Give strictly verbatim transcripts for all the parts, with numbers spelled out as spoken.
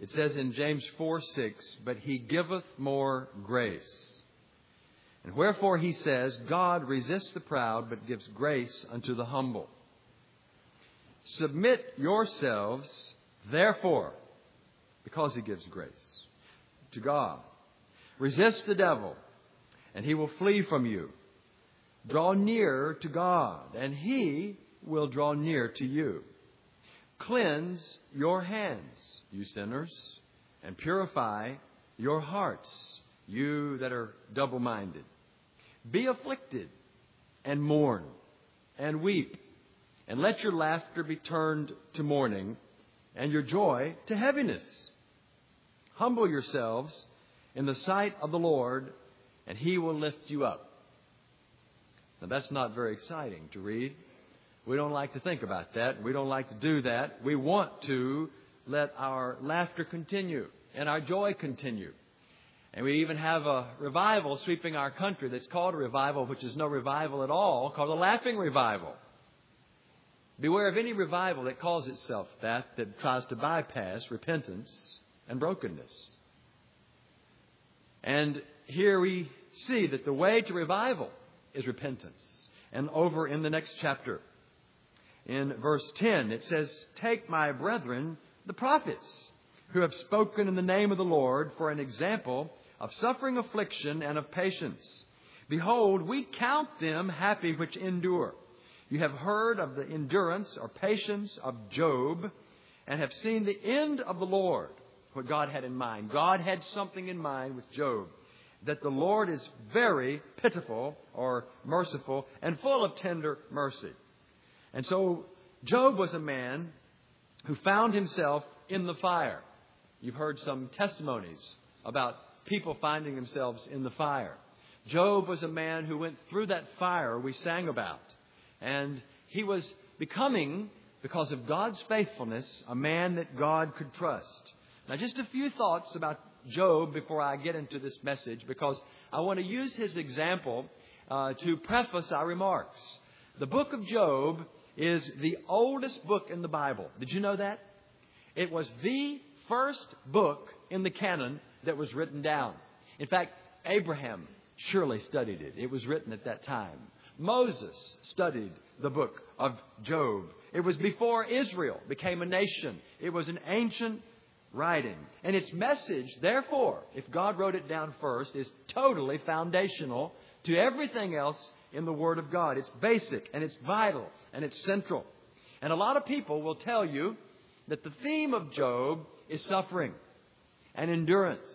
It says in James four six, but he giveth more grace. And wherefore he says, God resists the proud, but gives grace unto the humble. Submit yourselves, therefore, because he gives grace, to God. Resist the devil, and he will flee from you. Draw near to God, and he will draw near to you. Cleanse your hands, you sinners, and purify your hearts, you that are double-minded. Be afflicted and mourn and weep, and let your laughter be turned to mourning and your joy to heaviness. Humble yourselves in the sight of the Lord, and he will lift you up. Now, that's not very exciting to read. We don't like to think about that. We don't like to do that. We want to let our laughter continue and our joy continue. And we even have a revival sweeping our country that's called a revival, which is no revival at all, called a laughing revival. Beware of any revival that calls itself that, that tries to bypass repentance and brokenness. And here we see that the way to revival is repentance. And over in the next chapter, in verse ten, it says, take my brethren, the prophets, who have spoken in the name of the Lord, for an example of suffering, affliction, and of patience. Behold, we count them happy which endure. You have heard of the endurance or patience of Job, and have seen the end of the Lord, what God had in mind. God had something in mind with Job, that the Lord is very pitiful or merciful and full of tender mercy. And so Job was a man who found himself in the fire. You've heard some testimonies about people finding themselves in the fire. Job was a man who went through that fire we sang about. And he was becoming, because of God's faithfulness, a man that God could trust. Now, just a few thoughts about Job before I get into this message, because I want to use his example uh, to preface our remarks. The book of Job is the oldest book in the Bible. Did you know that? It was the first book in the canon that was written down. In fact, Abraham surely studied it. It was written at that time. Moses studied the book of Job. It was before Israel became a nation. It was an ancient writing. And its message, therefore, if God wrote it down first, is totally foundational to everything else in the Word of God. It's basic, and it's vital, and it's central. And a lot of people will tell you that the theme of Job is suffering and endurance.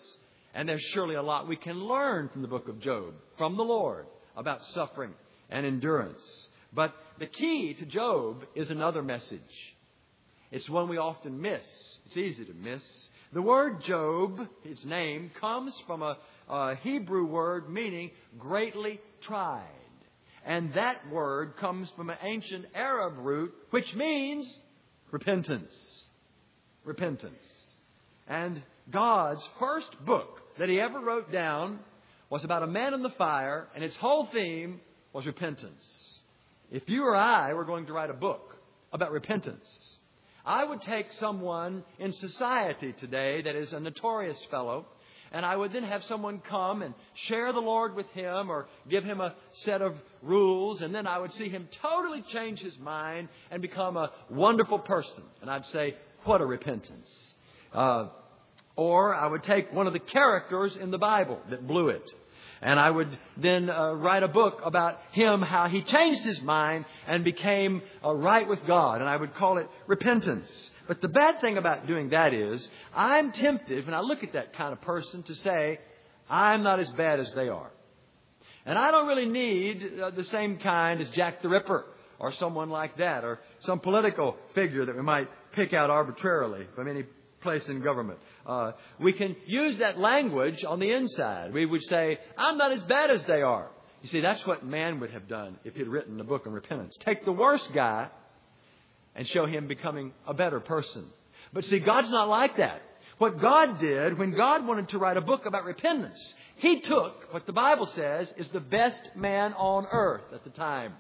And there's surely a lot we can learn from the book of Job, from the Lord, about suffering and endurance. But the key to Job is another message. It's one we often miss. It's easy to miss. The word Job, its name, comes from a, a Hebrew word meaning greatly tried. And that word comes from an ancient Arab root, which means repentance. Repentance. And God's first book that he ever wrote down was about a man in the fire, and its whole theme was repentance. If you or I were going to write a book about repentance, I would take someone in society today that is a notorious fellow, and I would then have someone come and share the Lord with him or give him a set of rules, and then I would see him totally change his mind and become a wonderful person. And I'd say, what a repentance. Uh, or I would take one of the characters in the Bible that blew it, and I would then uh, write a book about him, how he changed his mind and became uh, right with God. And I would call it repentance. But the bad thing about doing that is I'm tempted when I look at that kind of person to say, I'm not as bad as they are. And I don't really need uh, the same kind as Jack the Ripper or someone like that, or some political figure that we might pick out arbitrarily from any place in government. Uh, we can use that language on the inside. We would say, I'm not as bad as they are. You see, that's what man would have done if he'd written a book on repentance. Take the worst guy and show him becoming a better person. But see, God's not like that. What God did when God wanted to write a book about repentance, he took what the Bible says is the best man on earth at the time.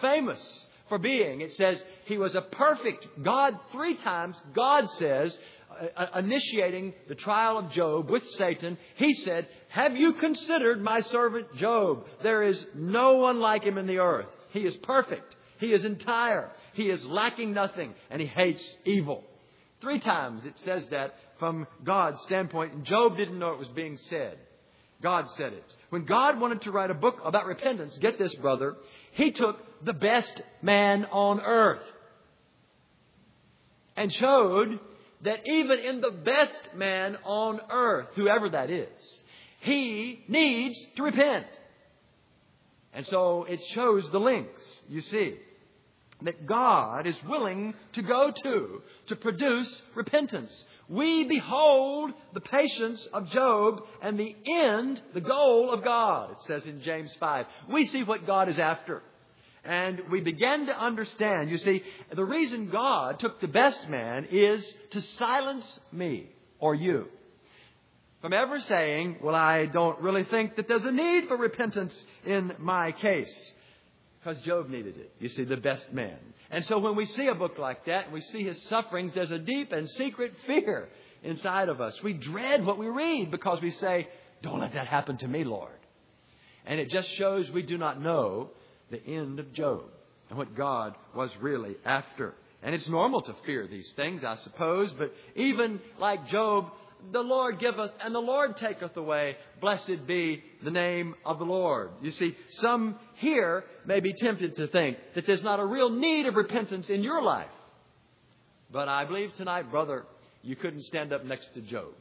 Famous for being, it says, he was a perfect God, three times God says, initiating the trial of Job with Satan, he said, "Have you considered my servant Job? There is no one like him in the earth. He is perfect. He is entire. He is lacking nothing, and he hates evil." Three times it says that from God's standpoint, and Job didn't know it was being said. God said it. When God wanted to write a book about repentance, get this, brother, he took the best man on earth and showed that even in the best man on earth, whoever that is, he needs to repent. And so it shows the links, you see, that God is willing to go to, to produce repentance. We behold the patience of Job and the end, the goal of God, it says in James five. We see what God is after. And we began to understand, you see, the reason God took the best man is to silence me or you from ever saying, "Well, I don't really think that there's a need for repentance in my case," because Job needed it. You see, the best man. And so when we see a book like that and we see his sufferings, there's a deep and secret fear inside of us. We dread what we read because we say, "Don't let that happen to me, Lord." And it just shows we do not know the end of Job and what God was really after. And it's normal to fear these things, I suppose. But even like Job, the Lord giveth and the Lord taketh away. Blessed be the name of the Lord. You see, some here may be tempted to think that there's not a real need of repentance in your life. But I believe tonight, brother, you couldn't stand up next to Job.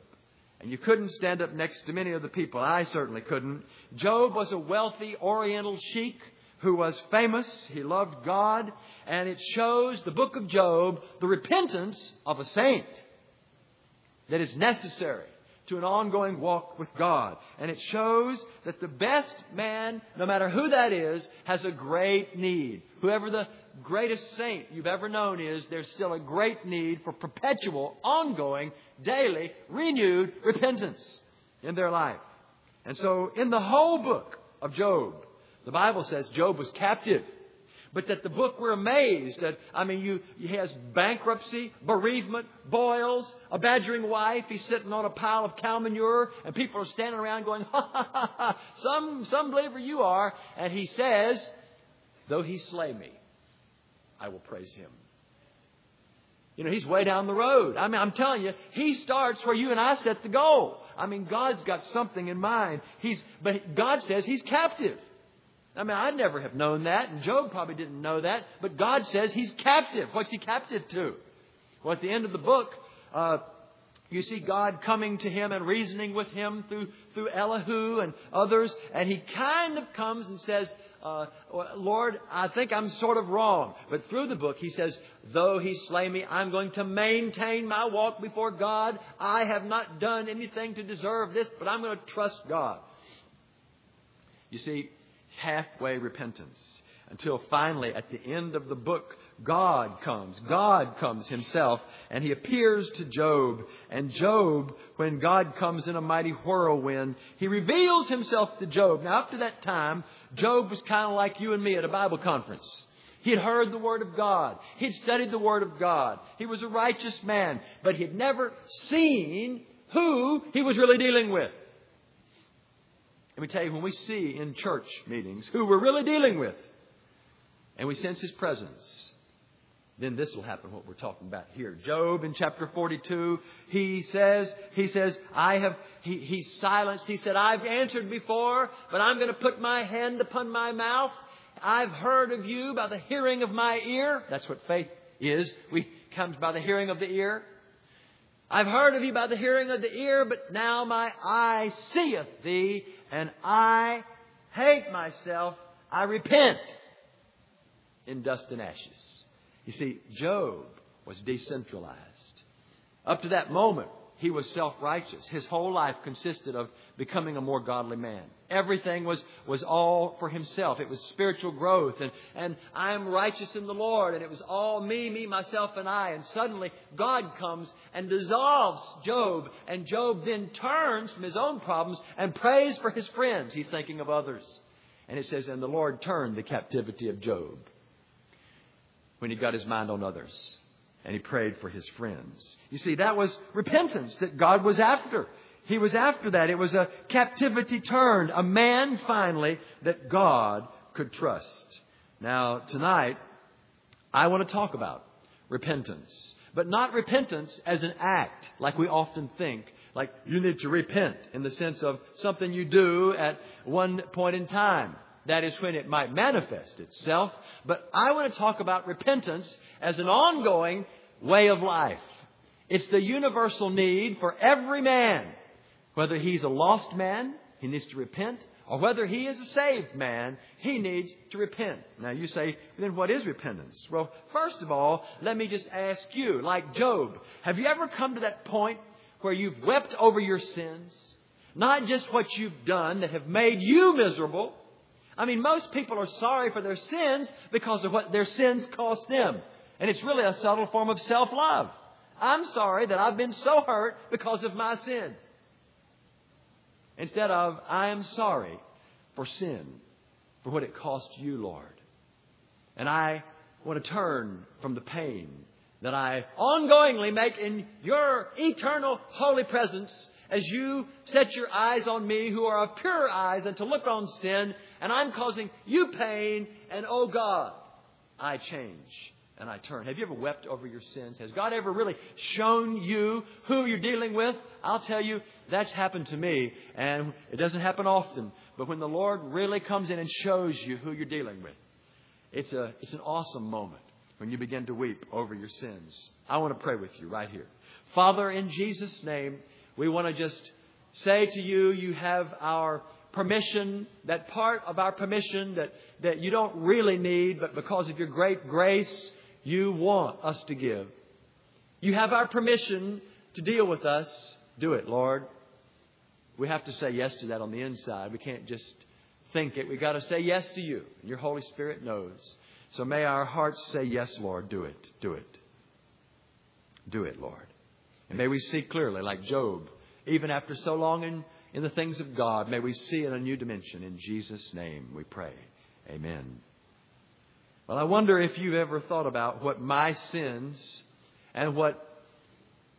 And you couldn't stand up next to many of the people. I certainly couldn't. Job was a wealthy Oriental sheik who was famous. He loved God. And it shows, the book of Job, the repentance of a saint that is necessary to an ongoing walk with God. And it shows that the best man, no matter who that is, has a great need. Whoever the greatest saint you've ever known is, there's still a great need for perpetual, ongoing, daily, renewed repentance in their life. And so in the whole book of Job, the Bible says Job was captive, but that the book, we're amazed at. I mean, you, he has bankruptcy, bereavement, boils, a badgering wife. He's sitting on a pile of cow manure and people are standing around going, "Ha, ha, ha, ha, some, some believer you are." And he says, "Though he slay me, I will praise him." You know, he's way down the road. I mean, I'm telling you, he starts where you and I set the goal. I mean, God's got something in mind. He's, but God says he's captive. I mean, I'd never have known that, and Job probably didn't know that, but God says he's captive. What's he captive to? Well, at the end of the book, uh, you see God coming to him and reasoning with him through through Elihu and others, and he kind of comes and says, uh, "Lord, I think I'm sort of wrong." But through the book, he says, "Though he slay me, I'm going to maintain my walk before God. I have not done anything to deserve this, but I'm going to trust God." You see, halfway repentance, until finally at the end of the book, God comes. God comes himself and he appears to Job. And Job, when God comes in a mighty whirlwind, he reveals himself to Job. Now, up to that time, Job was kind of like you and me at a Bible conference. He'd heard the Word of God. He'd studied the Word of God. He was a righteous man, but he'd never seen who he was really dealing with. Let me tell you, when we see in church meetings who we're really dealing with and we sense his presence, then this will happen, what we're talking about here. Job in chapter forty-two, he says, he says, I have, he, he silenced. He said, "I've answered before, but I'm going to put my hand upon my mouth. I've heard of you by the hearing of my ear." That's what faith is. We comes by the hearing of the ear. "I've heard of you by the hearing of the ear, but now my eye seeth thee, and I hate myself. I repent in dust and ashes." You see, Job was decentralized. Up to that moment, he was self-righteous. His whole life consisted of becoming a more godly man. Everything was was all for himself. It was spiritual growth. And, and I am righteous in the Lord. And it was all me, me, myself, and I. And suddenly God comes and dissolves Job. And Job then turns from his own problems and prays for his friends. He's thinking of others. And it says, and the Lord turned the captivity of Job when he got his mind on others. and he prayed for his friends. You see, that was repentance that God was after. He was after that. It was a captivity turned, a man finally that God could trust. Now, tonight, I want to talk about repentance, but not repentance as an act like we often think. Like you need to repent in the sense of something you do at one point in time. That is when it might manifest itself. But I want to talk about repentance as an ongoing way of life. It's the universal need for every man, whether he's a lost man, he needs to repent, or whether he is a saved man, he needs to repent. Now you say, then what is repentance? Well, first of all, let me just ask you, like Job, have you ever come to that point where you've wept over your sins? Not just what you've done that have made you miserable. I mean, most people are sorry for their sins because of what their sins cost them. And it's really a subtle form of self-love. I'm sorry that I've been so hurt because of my sin. Instead of, I am sorry for sin, for what it cost you, Lord. And I want to turn from the pain that I ongoingly make in your eternal holy presence as you set your eyes on me who are of purer eyes than to look on sin. And I'm causing you pain. And oh God, I change and I turn. Have you ever wept over your sins? Has God ever really shown you who you're dealing with? I'll tell you, that's happened to me. And it doesn't happen often. But when the Lord really comes in and shows you who you're dealing with, it's a it's an awesome moment. When you begin to weep over your sins, I want to pray with you right here. Father, in Jesus' name, we want to just say to you, you have our permission, that part of our permission that, that you don't really need, but because of your great grace, you want us to give. You have our permission to deal with us. Do it, Lord. We have to say yes to that on the inside. We can't just think it. We've got to say yes to you. And your Holy Spirit knows. So may our hearts say, yes, Lord, do it, do it, do it, Lord. And may we see clearly, like Job, even after so long in, in the things of God, may we see in a new dimension. In Jesus' name we pray. Amen. Well, I wonder if you've ever thought about what my sins and what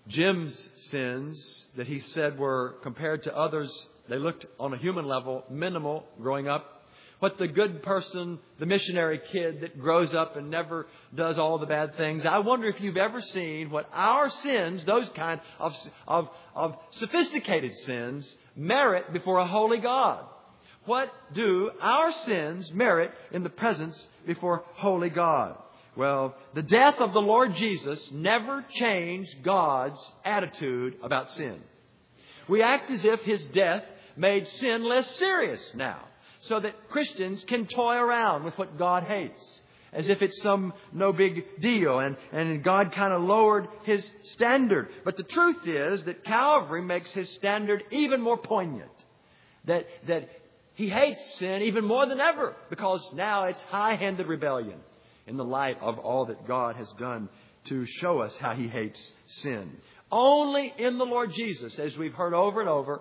Jim's sins that he said were compared to others. They looked on a human level, minimal growing up. What the good person, the missionary kid that grows up and never does all the bad things. I wonder if you've ever seen what our sins, those kind of, of, of sophisticated sins, merit before a holy God. What do our sins merit in the presence before holy God? Well, the death of the Lord Jesus never changed God's attitude about sin. We act as if his death made sin less serious now, so that Christians can toy around with what God hates as if it's some no big deal. And, and God kind of lowered his standard. But the truth is that Calvary makes his standard even more poignant. That, that he hates sin even more than ever because now it's high-handed rebellion in the light of all that God has done to show us how he hates sin. Only in the Lord Jesus, as we've heard over and over,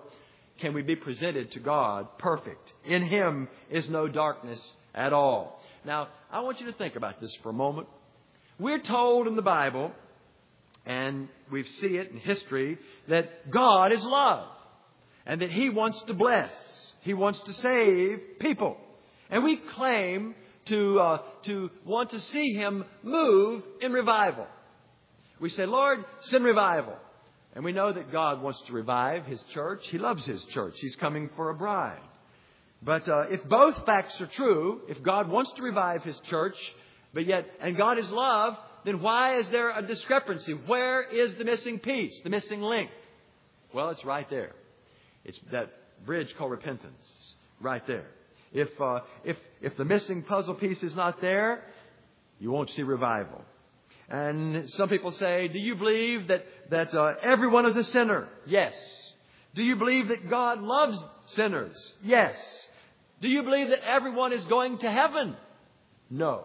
can we be presented to God perfect. In him is no darkness at all. Now, I want you to think about this for a moment. We're told in the Bible, and we see it in history, that God is love and that he wants to bless. He wants to save people. And we claim to uh, to want to see him move in revival. We say, Lord, send revival. And we know that God wants to revive his church. He loves his church. He's coming for a bride. But uh, if both facts are true, if God wants to revive his church, but yet, and God is love, then why is there a discrepancy? Where is the missing piece, the missing link? Well, it's right there. It's that bridge called repentance, right there. If uh, if if the missing puzzle piece is not there, you won't see revival. And some people say, do you believe that, that uh, everyone is a sinner? Yes. Do you believe that God loves sinners? Yes. Do you believe that everyone is going to heaven? No.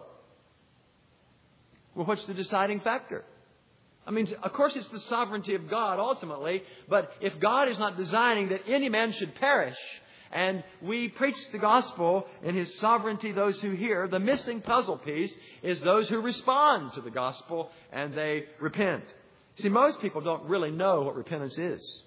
Well, what's the deciding factor? I mean, of course, it's the sovereignty of God ultimately. But if God is not designing that any man should perish, And we preach the gospel in His sovereignty, those who hear. The missing puzzle piece is those who respond to the gospel and they repent. See, most people don't really know what repentance is.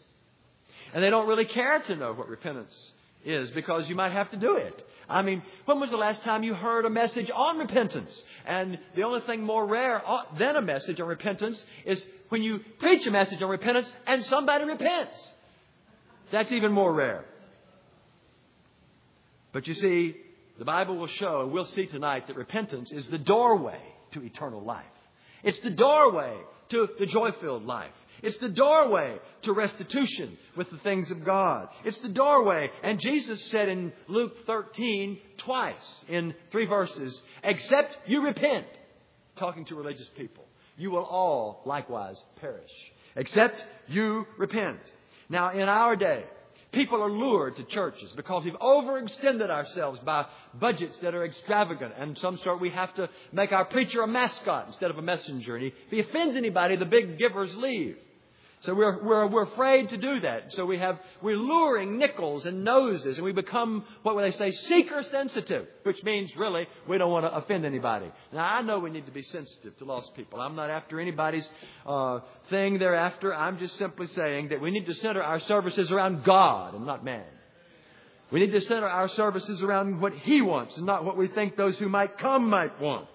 And they don't really care to know what repentance is because you might have to do it. I mean, when was the last time you heard a message on repentance? And the only thing more rare than a message on repentance is when you preach a message on repentance and somebody repents. That's even more rare. But you see, the Bible will show, and we'll see tonight, that repentance is the doorway to eternal life. It's the doorway to the joy-filled life. It's the doorway to restitution with the things of God. It's the doorway. And Jesus said in Luke thirteen twice in three verses, except you repent, talking to religious people, you will all likewise perish. Except you repent. Now, in our day, people are lured to churches because we've overextended ourselves by budgets that are extravagant. And some sort, we have to make our preacher a mascot instead of a messenger. And if he offends anybody, the big givers leave. So we're, we're, we're afraid to do that. So we have, we're luring nickels and noses, and we become, what would they say, seeker sensitive, which means really we don't want to offend anybody. Now, I know we need to be sensitive to lost people. I'm not after anybody's uh, thing they're after. I'm just simply saying that we need to center our services around God and not man. We need to center our services around what He wants and not what we think those who might come might want.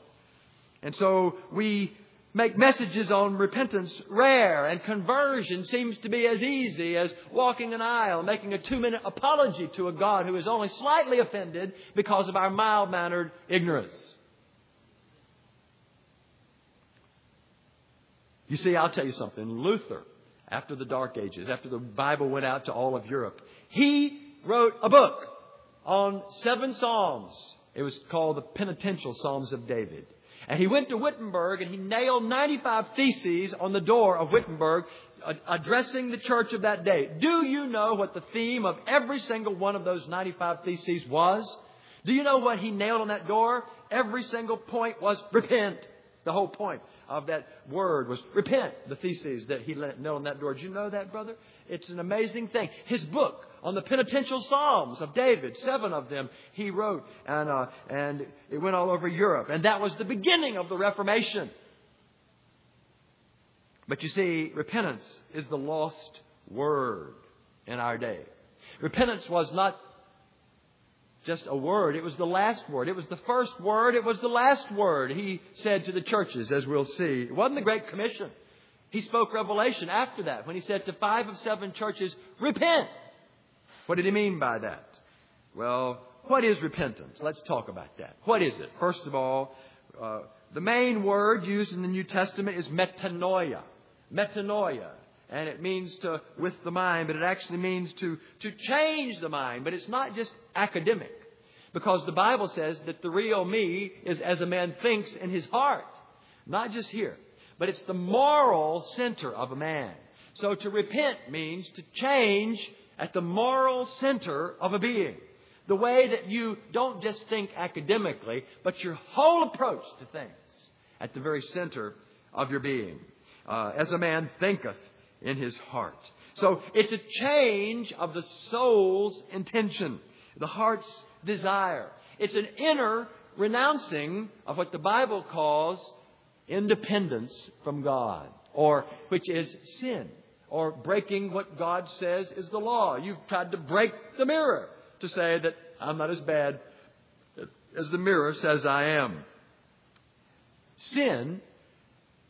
And so we make messages on repentance rare, and conversion seems to be as easy as walking an aisle, making a two-minute apology to a God who is only slightly offended because of our mild-mannered ignorance. You see, I'll tell you something. Luther, after the Dark Ages, after the Bible went out to all of Europe, he wrote a book on seven Psalms. It was called the Penitential Psalms of David. And he went to Wittenberg and he nailed ninety-five theses on the door of Wittenberg, addressing the church of that day. Do you know what the theme of every single one of those ninety-five theses was? Do you know what he nailed on that door? Every single point was repent. The whole point of that word was repent, the theses that he nailed on that door. Did you know that, brother? It's an amazing thing. His book on the penitential psalms of David, seven of them he wrote, and uh, and it went all over Europe. And that was the beginning of the Reformation. But you see, repentance is the lost word in our day. Repentance was not just a word. It was the last word. It was the first word. It was the last word he said to the churches, as we'll see. It wasn't the Great Commission. He spoke Revelation after that when he said to five of seven churches, repent. What did he mean by that? Well, what is repentance? Let's talk about that. What is it? First of all, uh, the main word used in the New Testament is metanoia. Metanoia. And it means to with the mind, but it actually means to, to change the mind. But it's not just academic, because the Bible says that the real me is as a man thinks in his heart. Not just here, but it's the moral center of a man. So to repent means to change at the moral center of a being. The way that you don't just think academically, but your whole approach to things at the very center of your being. Uh, as a man thinketh in his heart. So it's a change of the soul's intention, the heart's desire. It's an inner renouncing of what the Bible calls independence from God, or which is sin. Or breaking what God says is the law. You've tried to break the mirror to say that I'm not as bad as the mirror says I am. Sin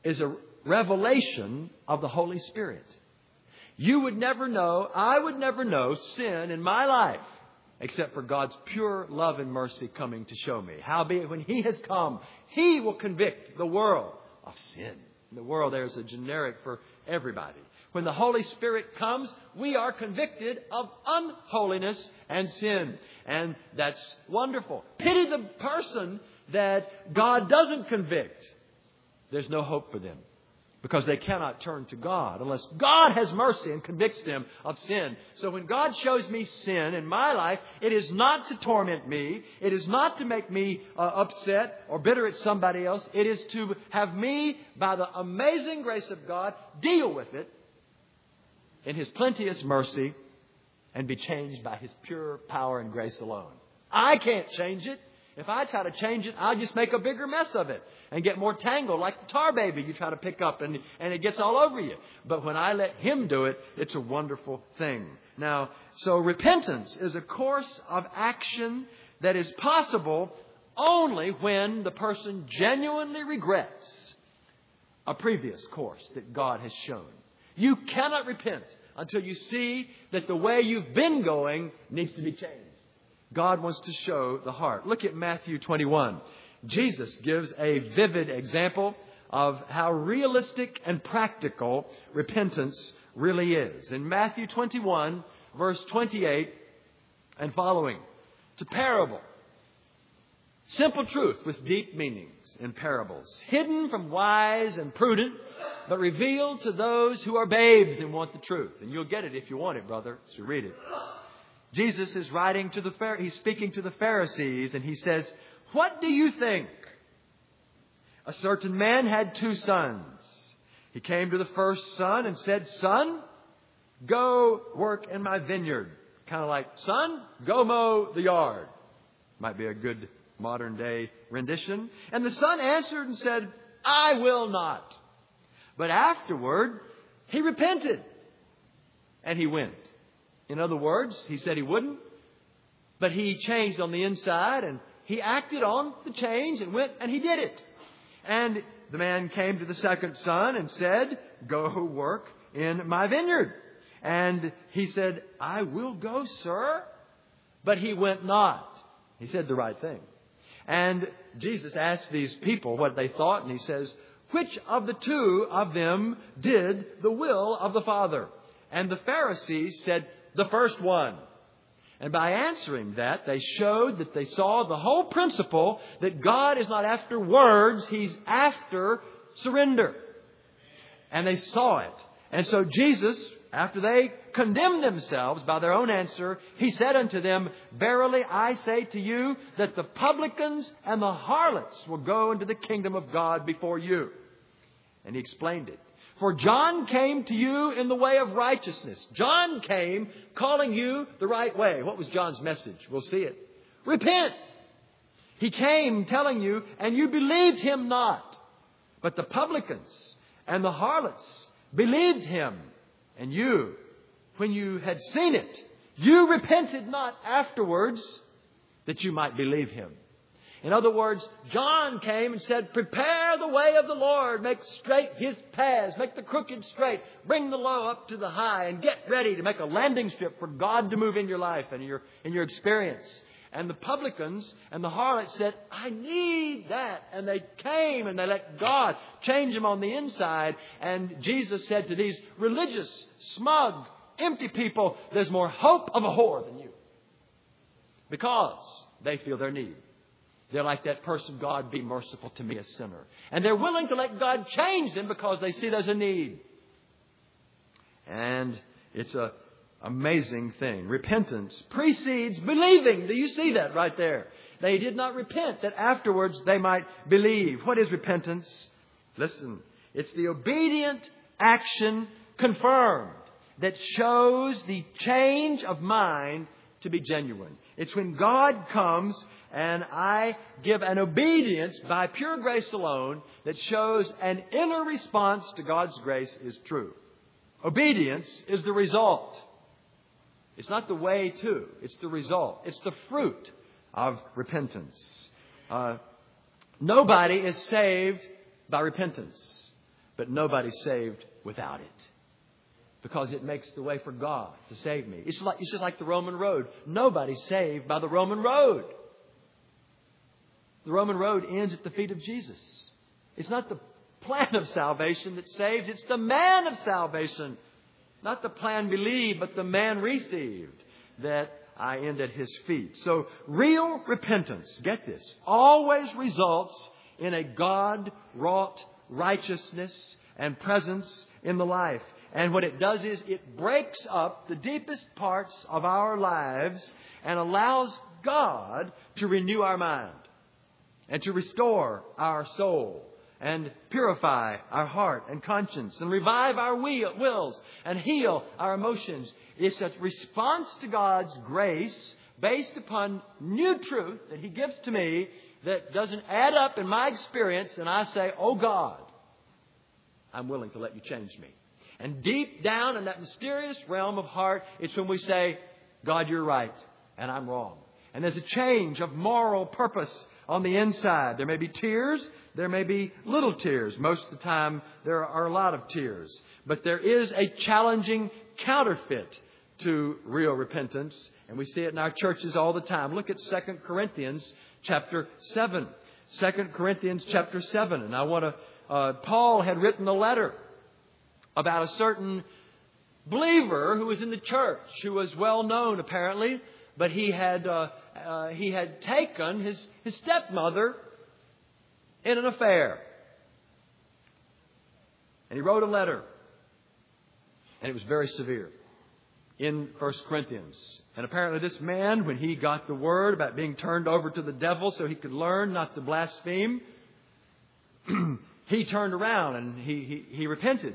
is a revelation of the Holy Spirit. You would never know, I would never know sin in my life except for God's pure love and mercy coming to show me. Howbeit, when He has come, He will convict the world of sin. In the world, there's a generic for everybody. When the Holy Spirit comes, we are convicted of unholiness and sin. And that's wonderful. Pity the person that God doesn't convict. There's no hope for them because they cannot turn to God unless God has mercy and convicts them of sin. So when God shows me sin in my life, it is not to torment me. It is not to make me uh, upset or bitter at somebody else. It is to have me, by the amazing grace of God, deal with it in His plenteous mercy and be changed by His pure power and grace alone. I can't change it. If I try to change it, I'll just make a bigger mess of it and get more tangled like the tar baby you try to pick up and, and it gets all over you. But when I let Him do it, it's a wonderful thing. Now, so repentance is a course of action that is possible only when the person genuinely regrets a previous course that God has shown. You cannot repent until you see that the way you've been going needs to be changed. God wants to show the heart. Look at Matthew twenty-one. Jesus gives a vivid example of how realistic and practical repentance really is. In Matthew twenty-one, verse twenty-eight and following, it's a parable. Simple truth with deep meanings in parables, hidden from wise and prudent, but revealed to those who are babes and want the truth. And you'll get it if you want it, brother, so read it. Jesus is writing to the Pharisees. He's speaking to the Pharisees, and he says, "What do you think? A certain man had two sons. He came to the first son and said, 'Son, go work in my vineyard.'" Kind of like, "Son, go mow the yard." Might be a good modern day rendition. "And the son answered and said, 'I will not.' But afterward, he repented and he went." In other words, he said he wouldn't, but he changed on the inside and he acted on the change and went and he did it. And the man came to the second son and said, "Go work in my vineyard." And he said, "I will go, sir." But he went not. He said the right thing. And Jesus asked these people what they thought. And he says, "Which of the two of them did the will of the Father?" And the Pharisees said, "The first one." And by answering that, they showed that they saw the whole principle that God is not after words. He's after surrender. And they saw it. And so Jesus, after they condemned themselves by their own answer, he said unto them, "Verily I say to you that the publicans and the harlots will go into the kingdom of God before you." And he explained it. "For John came to you in the way of righteousness." John came calling you the right way. What was John's message? We'll see it. Repent. He came telling you, and you believed him not. But the publicans and the harlots believed him. And you, when you had seen it, you repented not afterwards that you might believe him. In other words, John came and said, "Prepare the way of the Lord, make straight his paths, make the crooked straight, bring the low up to the high, and get ready to make a landing strip for God to move in your life and your in your experience." And the publicans and the harlots said, "I need that." And they came and they let God change them on the inside. And Jesus said to these religious, smug, empty people, "There's more hope of a whore than you." Because they feel their need. They're like that person, "God, be merciful to me, a sinner." And they're willing to let God change them because they see there's a need. And it's an amazing thing. Repentance precedes believing. Do you see that right there? They did not repent that afterwards they might believe. What is repentance? Listen, it's the obedient action confirmed that shows the change of mind to be genuine. It's when God comes and I give an obedience by pure grace alone that shows an inner response to God's grace is true. Obedience is the result. It's not the way to. It's the result. It's the fruit of repentance. Uh, nobody is saved by repentance, but nobody's saved without it. Because it makes the way for God to save me. It's, like, it's just like the Roman road. Nobody's saved by the Roman road. The Roman road ends at the feet of Jesus. It's not the plan of salvation that saves. It's the man of salvation. Not the plan believed, but the man received, that I end at his feet. So real repentance, get this, always results in a God-wrought righteousness and presence in the life. And what it does is it breaks up the deepest parts of our lives and allows God to renew our mind. And to restore our soul and purify our heart and conscience and revive our wills and heal our emotions. It's a response to God's grace based upon new truth that He gives to me that doesn't add up in my experience. And I say, oh, God, I'm willing to let you change me. And deep down in that mysterious realm of heart, it's when we say, God, you're right and I'm wrong. And there's a change of moral purpose on the inside. There may be tears. There may be little tears. Most of the time, there are a lot of tears. But there is a challenging counterfeit to real repentance. And we see it in our churches all the time. Look at Second Corinthians chapter seven. Second Corinthians chapter seven. And I want to, uh, Paul had written a letter about a certain believer who was in the church, who was well known apparently, but he had uh, uh, he had taken his, his stepmother in an affair. And he wrote a letter, and it was very severe in First Corinthians. And apparently this man, when he got the word about being turned over to the devil so he could learn not to blaspheme, he turned around and he he, he repented.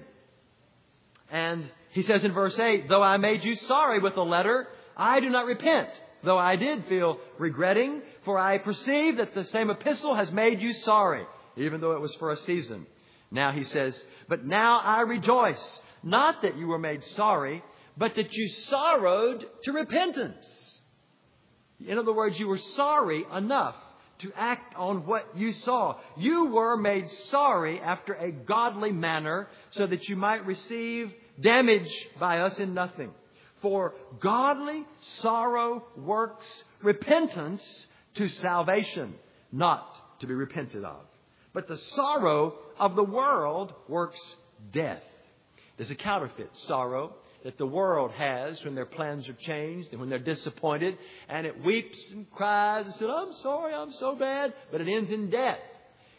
And he says in verse eight, though I made you sorry with a letter, I do not repent, though I did feel regretting, for I perceive that the same epistle has made you sorry, even though it was for a season. Now he says, but now I rejoice, not that you were made sorry, but that you sorrowed to repentance. In other words, you were sorry enough to act on what you saw. You were made sorry after a godly manner so that you might receive damage by us in nothing. For godly sorrow works repentance to salvation, not to be repented of. But the sorrow of the world works death. There's a counterfeit sorrow that the world has when their plans are changed and when they're disappointed, and it weeps and cries and says, I'm sorry, I'm so bad, but it ends in death.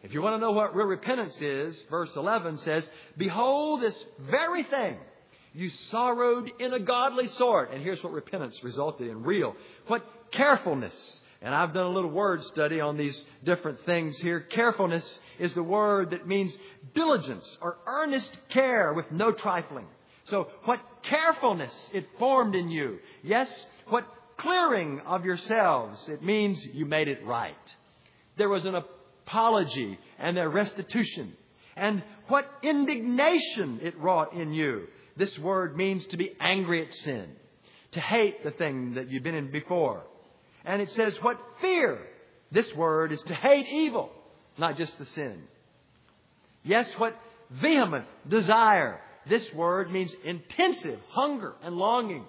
If you want to know what real repentance is, verse eleven says, behold, this very thing you sorrowed in a godly sort. And here's what repentance resulted in real. What carefulness. And I've done a little word study on these different things here. Carefulness is the word that means diligence or earnest care with no trifling. So what carefulness it formed in you. Yes, what clearing of yourselves. It means you made it right. There was an apology and a restitution. And what indignation it wrought in you. This word means to be angry at sin. To hate the thing that you've been in before. And it says what fear. This word is to hate evil. Not just the sin. Yes, what vehement desire. This word means intensive hunger and longing,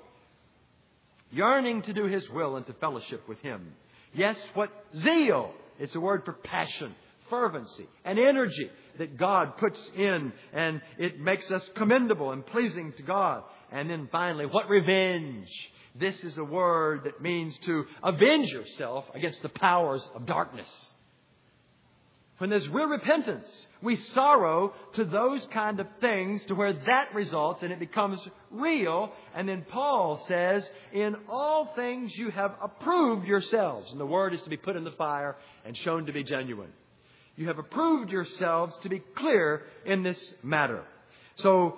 yearning to do His will and to fellowship with Him. Yes, what zeal. It's a word for passion, fervency, and energy that God puts in, and it makes us commendable and pleasing to God. And then finally, what revenge. This is a word that means to avenge yourself against the powers of darkness. When there's real repentance, we sorrow to those kind of things to where that results and it becomes real. And then Paul says, in all things you have approved yourselves. And the word is to be put in the fire and shown to be genuine. You have approved yourselves to be clear in this matter. So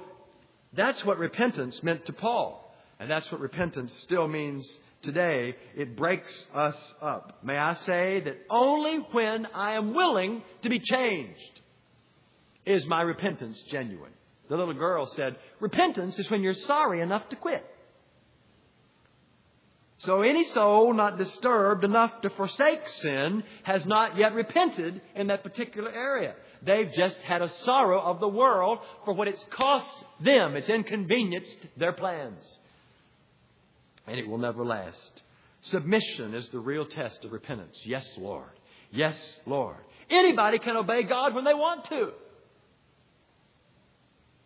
that's what repentance meant to Paul. And that's what repentance still means today. It breaks us up. May I say that only when I am willing to be changed is my repentance genuine. The little girl said, repentance is when you're sorry enough to quit. So any soul not disturbed enough to forsake sin has not yet repented in that particular area. They've just had a sorrow of the world for what it's cost them. It's inconvenienced their plans. And it will never last. Submission is the real test of repentance. Yes, Lord. Yes, Lord. Anybody can obey God when they want to,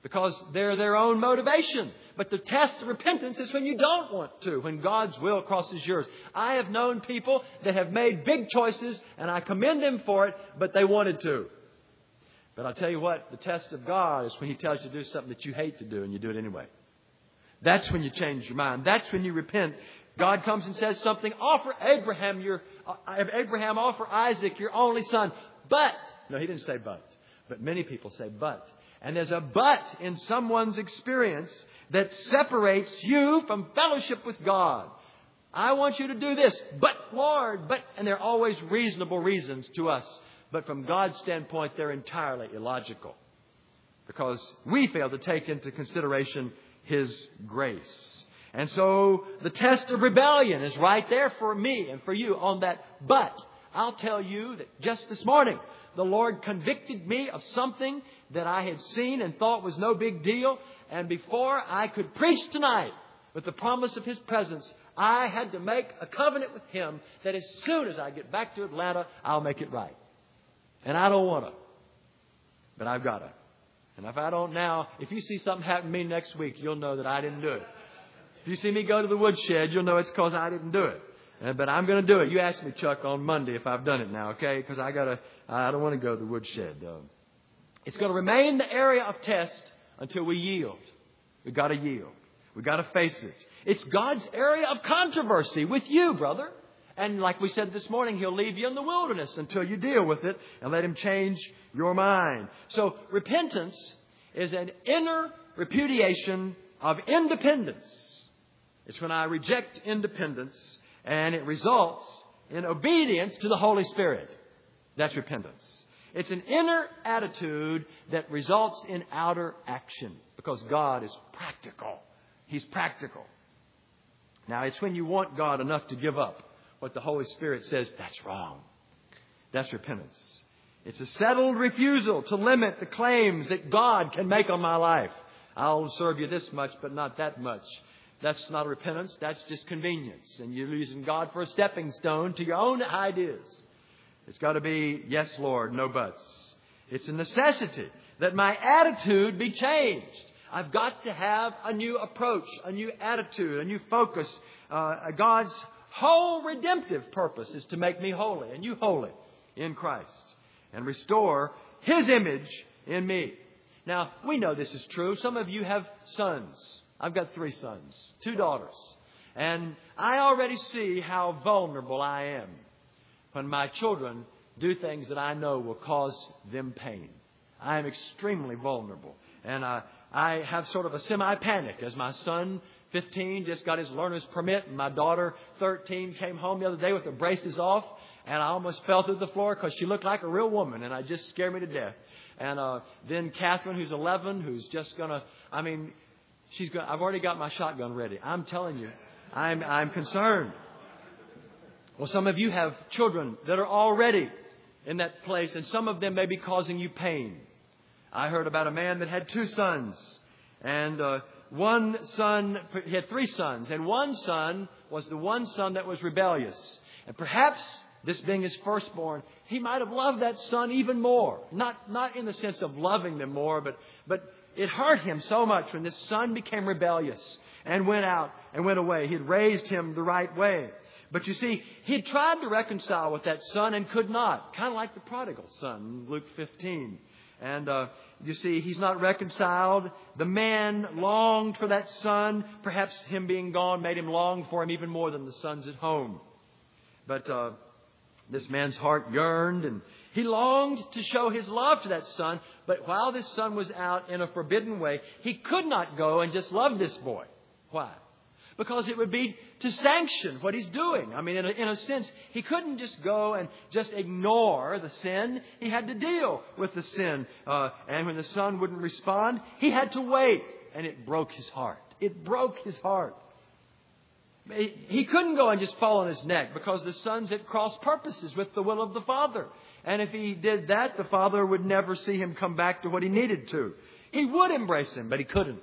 because they're their own motivation. But the test of repentance is when you don't want to, when God's will crosses yours. I have known people that have made big choices, and I commend them for it, but they wanted to. But I'll tell you what, the test of God is when He tells you to do something that you hate to do, and you do it anyway. That's when you change your mind. That's when you repent. God comes and says something. Offer Abraham your uh, Abraham, offer Isaac, your only son. But, no, He didn't say but, but many people say but. And there's a but in someone's experience that separates you from fellowship with God. I want you to do this, but Lord, but, and there are always reasonable reasons to us. But from God's standpoint, they're entirely illogical because we fail to take into consideration His grace. And so the test of rebellion is right there for me and for you on that. But I'll tell you that just this morning, the Lord convicted me of something that I had seen and thought was no big deal. And before I could preach tonight with the promise of His presence, I had to make a covenant with Him that as soon as I get back to Atlanta, I'll make it right. And I don't want to, but I've got to. And if I don't now, if you see something happen to me next week, you'll know that I didn't do it. If you see me go to the woodshed, you'll know it's because I didn't do it. But I'm going to do it. You ask me, Chuck, on Monday if I've done it now, okay? Because I got to. I don't want to go to the woodshed, though. It's going to remain the area of test until we yield. We've got to yield. We've got to face it. It's God's area of controversy with you, brother. And like we said this morning, He'll leave you in the wilderness until you deal with it and let Him change your mind. So repentance is an inner repudiation of independence. It's when I reject independence, and it results in obedience to the Holy Spirit. That's repentance. It's an inner attitude that results in outer action because God is practical. He's practical. Now, it's when you want God enough to give up what the Holy Spirit says, that's wrong. That's repentance. It's a settled refusal to limit the claims that God can make on my life. I'll serve you this much, but not that much. That's not repentance. That's just convenience. And you're using God for a stepping stone to your own ideas. It's got to be, yes, Lord, no buts. It's a necessity that my attitude be changed. I've got to have a new approach, a new attitude, a new focus. Uh, God's whole redemptive purpose is to make me holy and you holy in Christ and restore His image in me. Now, we know this is true. Some of you have sons. I've got three sons, two daughters. And I already see how vulnerable I am when my children do things that I know will cause them pain. I am extremely vulnerable. And I, I have sort of a semi-panic as my son, fifteen, just got his learner's permit. And my daughter, thirteen, came home the other day with her braces off. And I almost fell through the floor because she looked like a real woman. And I just scared me to death. And uh, then Catherine, who's eleven, who's just going to, I mean, she's going. I've already got my shotgun ready. I'm telling you, I'm I'm concerned. Well, some of you have children that are already in that place. And some of them may be causing you pain. I heard about a man that had two sons and uh, one son. He had three sons, and one son was the one son that was rebellious. And perhaps this being his firstborn, he might have loved that son even more. Not not in the sense of loving them more, but but it hurt him so much when this son became rebellious and went out and went away. He had raised him the right way. But you see, he had tried to reconcile with that son and could not. Kind of like the prodigal son, Luke fifteen. And uh, you see, he's not reconciled. The man longed for that son. Perhaps him being gone made him long for him even more than the sons at home. But uh, this man's heart yearned and he longed to show his love to that son. But while this son was out in a forbidden way, he could not go and just love this boy. Why? Because it would be to sanction what he's doing. I mean, in a, in a sense, he couldn't just go and just ignore the sin. He had to deal with the sin. Uh, and when the son wouldn't respond, he had to wait. And it broke his heart. It broke his heart. He, he couldn't go and just fall on his neck because the son's at cross purposes with the will of the father. And if he did that, the father would never see him come back to what he needed to. He would embrace him, but he couldn't.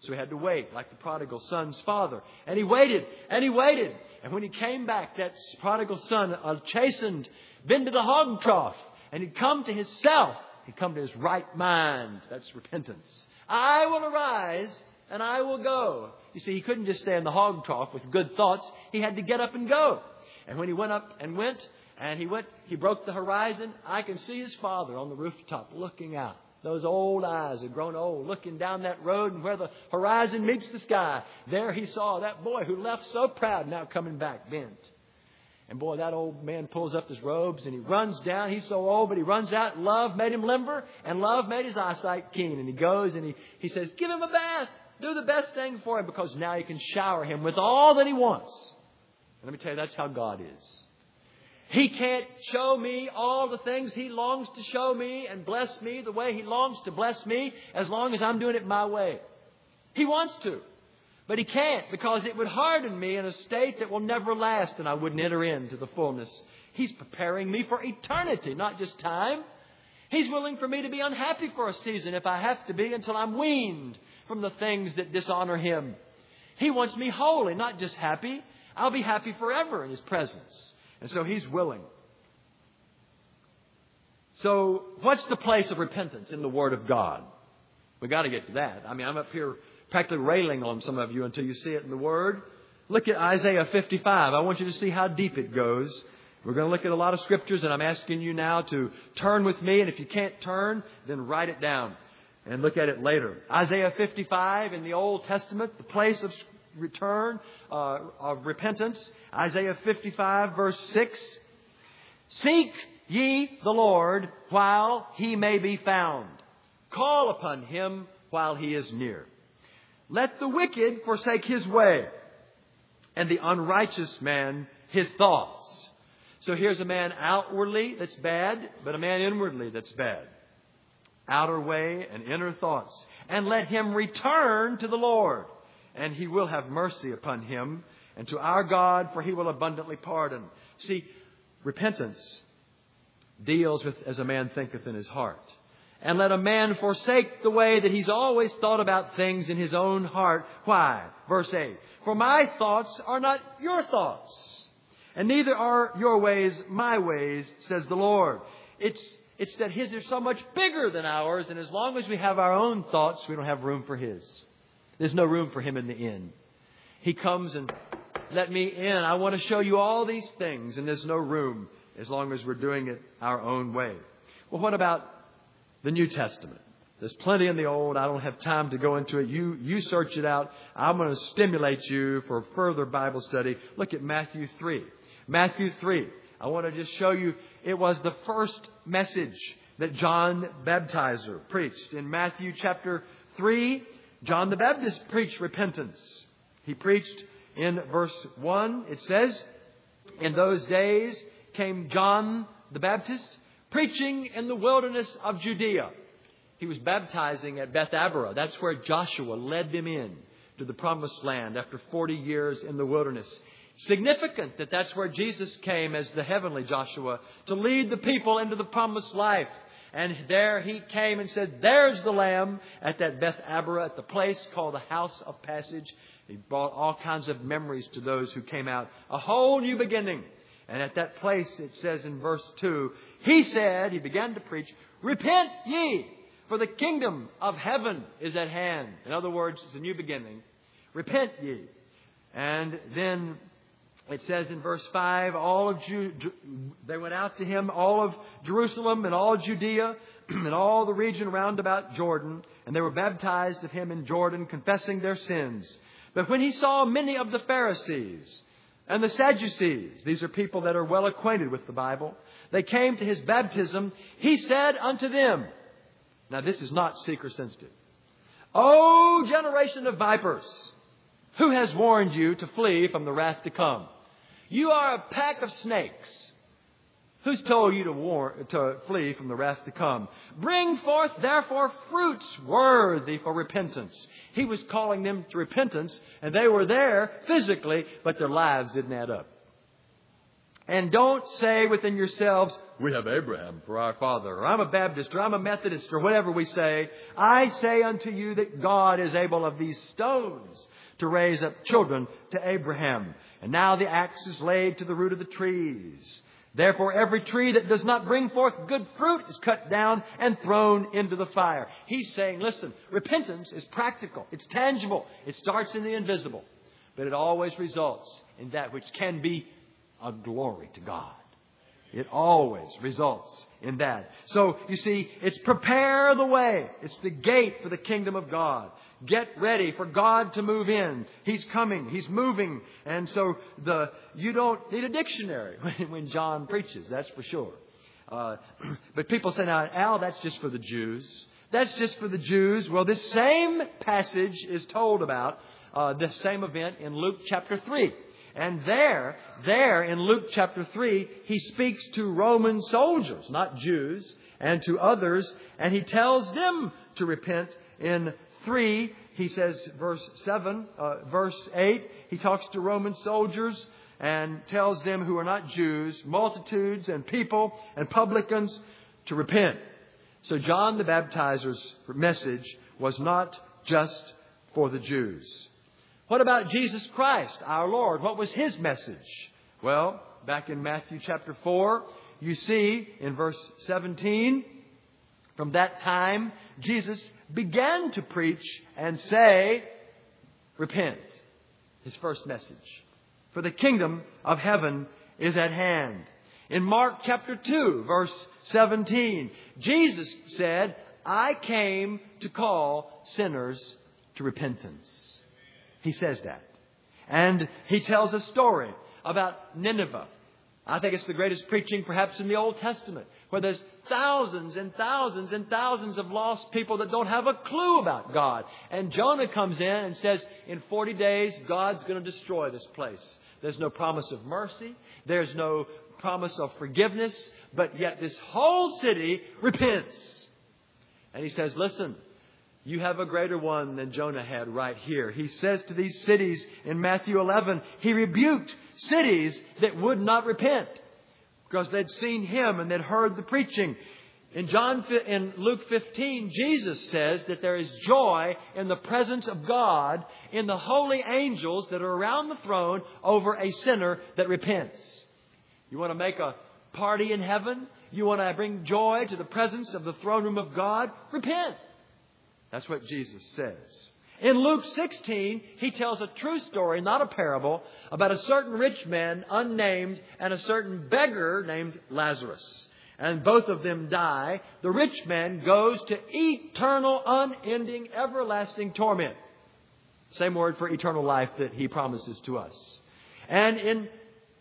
So he had to wait, like the prodigal son's father. And he waited, and he waited. And when he came back, that prodigal son, uh, chastened, been to the hog trough. And he'd come to his self. He'd come to his right mind. That's repentance. I will arise, and I will go. You see, he couldn't just stay in the hog trough with good thoughts. He had to get up and go. And when he went up and went, and he went, he broke the horizon. I can see his father on the rooftop looking out. Those old eyes had grown old, looking down that road and where the horizon meets the sky. There he saw that boy who left so proud, now coming back bent. And boy, that old man pulls up his robes and he runs down. He's so old, but he runs out. Love made him limber and love made his eyesight keen. And he goes and he, he says, give him a bath. Do the best thing for him, because now you can shower him with all that he wants. And let me tell you, that's how God is. He can't show me all the things he longs to show me and bless me the way he longs to bless me as long as I'm doing it my way. He wants to, but he can't, because it would harden me in a state that will never last and I wouldn't enter into the fullness. He's preparing me for eternity, not just time. He's willing for me to be unhappy for a season if I have to be, until I'm weaned from the things that dishonor him. He wants me holy, not just happy. I'll be happy forever in his presence. And so he's willing. So what's the place of repentance in the Word of God? We've got to get to that. I mean, I'm up here practically railing on some of you until you see it in the Word. Look at Isaiah fifty-five. I want you to see how deep it goes. We're going to look at a lot of scriptures, and I'm asking you now to turn with me. And if you can't turn, then write it down and look at it later. Isaiah fifty-five in the Old Testament, the place of return uh, of repentance. Isaiah fifty-five, verse six. Seek ye the Lord while he may be found. Call upon him while he is near. Let the wicked forsake his way, and the unrighteous man his thoughts. So here's a man outwardly that's bad, but a man inwardly that's bad. Outer way and inner thoughts. And let him return to the Lord, and he will have mercy upon him, and to our God, for he will abundantly pardon. See, repentance deals with as a man thinketh in his heart. And let a man forsake the way that he's always thought about things in his own heart. Why? Verse eight. For my thoughts are not your thoughts, and neither are your ways my ways, says the Lord. It's, it's that his is so much bigger than ours, and as long as we have our own thoughts, we don't have room for his. There's no room for him in the inn. He comes and let me in. I want to show you all these things. And there's no room as long as we're doing it our own way. Well, what about the New Testament? There's plenty in the Old. I don't have time to go into it. You, you search it out. I'm going to stimulate you for further Bible study. Look at Matthew three. Matthew three. I want to just show you it was the first message that John Baptizer preached. In Matthew chapter three, John the Baptist preached repentance. He preached in verse one. It says, in those days came John the Baptist preaching in the wilderness of Judea. He was baptizing at Beth Abbara. That's where Joshua led them in to the promised land after forty years in the wilderness. Significant that that's where Jesus came as the heavenly Joshua to lead the people into the promised life. And there he came and said, there's the Lamb at that Beth Abbara, at the place called the House of Passage. He brought all kinds of memories to those who came out. A whole new beginning. And at that place, it says in verse two, he said, he began to preach, repent ye, for the kingdom of heaven is at hand. In other words, it's a new beginning. Repent ye. And then it says in verse five, all of Jude, they went out to him, all of Jerusalem and all Judea and all the region round about Jordan. And they were baptized of him in Jordan, confessing their sins. But when he saw many of the Pharisees and the Sadducees, these are people that are well acquainted with the Bible, they came to his baptism. He said unto them, now this is not seeker sensitive, O generation of vipers, who has warned you to flee from the wrath to come? You are a pack of snakes. Who's told you to, warn, to flee from the wrath to come? Bring forth, therefore, fruits worthy for repentance. He was calling them to repentance, and they were there physically, but their lives didn't add up. And don't say within yourselves, we have Abraham for our father, or I'm a Baptist, or I'm a Methodist, or whatever we say. I say unto you that God is able of these stones to raise up children to Abraham. And now the axe is laid to the root of the trees. Therefore, every tree that does not bring forth good fruit is cut down and thrown into the fire. He's saying, listen, repentance is practical. It's tangible. It starts in the invisible. But it always results in that which can be a glory to God. It always results in that. So, you see, it's prepare the way. It's the gate for the kingdom of God. Get ready for God to move in. He's coming. He's moving. And so the you don't need a dictionary when, when John preaches. That's for sure. Uh, but people say, now, Al, that's just for the Jews. that's just for the Jews. Well, this same passage is told about uh, the same event in Luke chapter three. And there, there in Luke chapter three, he speaks to Roman soldiers, not Jews, and to others. And he tells them to repent in three. He says, verse seven, uh, verse eight, he talks to Roman soldiers and tells them who are not Jews, multitudes and people and publicans to repent. So John the Baptizer's message was not just for the Jews. What about Jesus Christ, our Lord? What was His message? Well, back in Matthew chapter four, you see in verse seventeen, from that time, Jesus began to preach and say, repent. His first message. For the kingdom of heaven is at hand. In Mark chapter two, verse seventeen, Jesus said, I came to call sinners to repentance. He says that. And he tells a story about Nineveh. I think it's the greatest preaching perhaps in the Old Testament, where there's thousands and thousands and thousands of lost people that don't have a clue about God. And Jonah comes in and says, in forty days, God's going to destroy this place. There's no promise of mercy. There's no promise of forgiveness. But yet this whole city repents. And he says, listen, you have a greater one than Jonah had right here. He says to these cities in Matthew eleven, he rebuked cities that would not repent because they'd seen him and they'd heard the preaching. In John, in Luke fifteen, Jesus says that there is joy in the presence of God, in the holy angels that are around the throne over a sinner that repents. You want to make a party in heaven? You want to bring joy to the presence of the throne room of God? Repent. That's what Jesus says. In Luke sixteen, he tells a true story, not a parable, about a certain rich man, unnamed, and a certain beggar named Lazarus. And both of them die. The rich man goes to eternal, unending, everlasting torment. Same word for eternal life that he promises to us. And in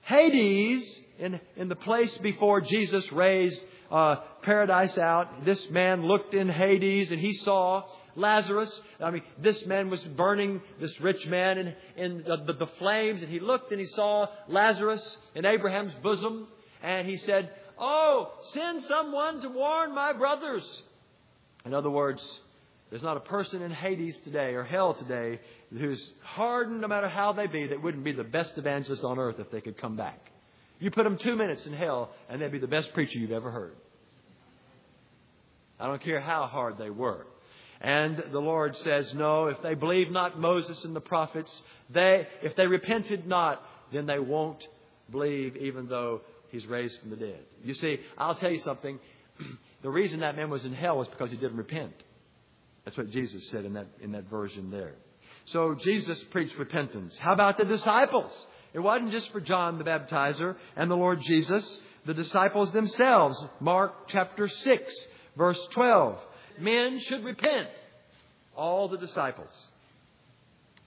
Hades, in, in the place before Jesus raised uh, paradise out, this man looked in Hades and he saw Lazarus. I mean, this man was burning, this rich man, in, in the, the, the flames. And he looked and he saw Lazarus in Abraham's bosom. And he said, oh, send someone to warn my brothers. In other words, there's not a person in Hades today or hell today who's hardened no matter how they be that wouldn't be the best evangelist on earth if they could come back. You put them two minutes in hell and they'd be the best preacher you've ever heard. I don't care how hard they were. And the Lord says, no, if they believe not Moses and the prophets, they if they repented not, then they won't believe, even though he's raised from the dead. You see, I'll tell you something. The reason that man was in hell was because he didn't repent. That's what Jesus said in that in that version there. So Jesus preached repentance. How about the disciples? It wasn't just for John the Baptizer and the Lord Jesus. The disciples themselves. Mark chapter six, verse twelve. Men should repent. All the disciples.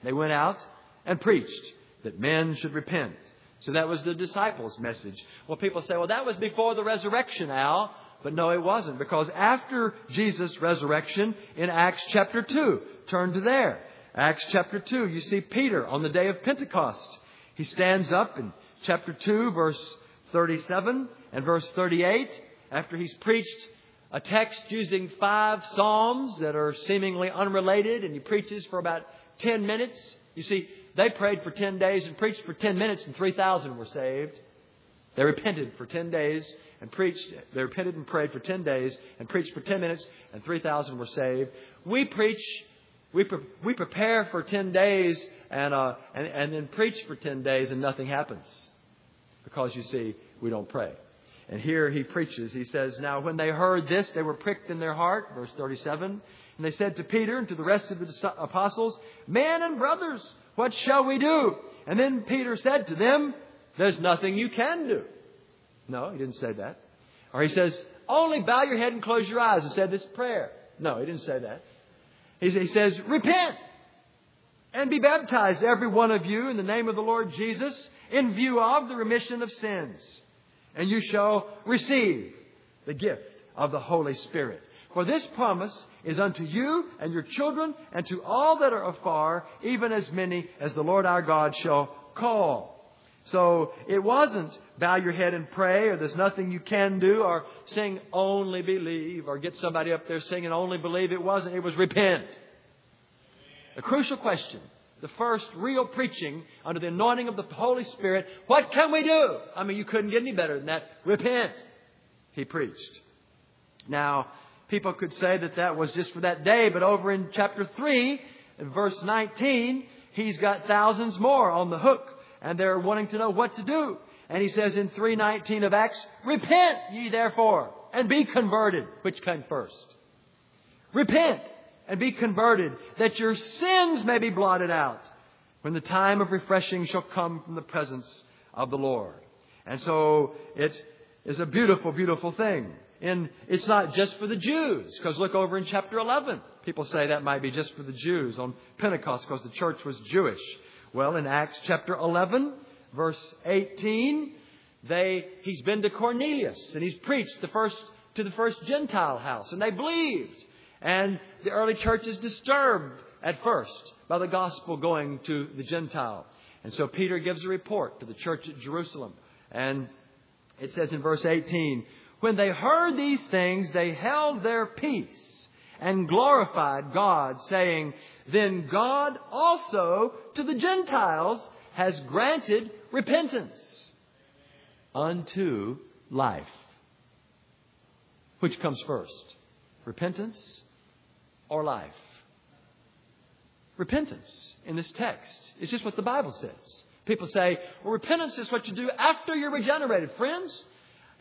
They went out and preached that men should repent. So that was the disciples' message. Well, people say, well, that was before the resurrection, Al. But no, it wasn't, because after Jesus' resurrection in Acts chapter two, turn to there. Acts chapter two, you see Peter on the day of Pentecost. He stands up in chapter two, verse thirty-seven and verse thirty-eight, after he's preached a text using five psalms that are seemingly unrelated, and he preaches for about ten minutes. You see, they prayed for ten days and preached for ten minutes, and three thousand were saved. They repented for ten days and preached. They repented and prayed for ten days and preached for ten minutes, and three thousand were saved. We preach, we pre- we prepare for ten days and, uh, and, and then preach for ten days, and nothing happens because, you see, we don't pray. And here he preaches. He says, now when they heard this, they were pricked in their heart. Verse thirty-seven. And they said to Peter and to the rest of the apostles, men and brothers, what shall we do? And then Peter said to them, there's nothing you can do. No, he didn't say that. Or he says, only bow your head and close your eyes and say this prayer. No, he didn't say that. He says, repent and be baptized, every one of you, in the name of the Lord Jesus, in view of the remission of sins. And you shall receive the gift of the Holy Spirit. For this promise is unto you and your children and to all that are afar, even as many as the Lord our God shall call. So it wasn't bow your head and pray, or there's nothing you can do, or sing only believe, or get somebody up there singing only believe. It wasn't. It was repent. The crucial question, the first real preaching under the anointing of the Holy Spirit. What can we do? I mean, you couldn't get any better than that. Repent. He preached. Now, people could say that that was just for that day. But over in chapter three, in verse nineteen, he's got thousands more on the hook. And they're wanting to know what to do. And he says in three nineteen of Acts, repent ye therefore and be converted. Which came first? Repent and be converted, that your sins may be blotted out, when the time of refreshing shall come from the presence of the Lord. And so it is a beautiful, beautiful thing. And it's not just for the Jews, because look over in chapter eleven. People say that might be just for the Jews on Pentecost because the church was Jewish. Well, in Acts chapter eleven, verse eighteen, they he's been to Cornelius and he's preached the first to the first Gentile house, and they believed. And the early church is disturbed at first by the gospel going to the Gentile. And so Peter gives a report to the church at Jerusalem. And it says in verse eighteen, when they heard these things, they held their peace and glorified God, saying, then God also to the Gentiles has granted repentance unto life. Which comes first? Repentance or life? Repentance in this text. It's just what the Bible says. People say, well, repentance is what you do after you're regenerated. Friends,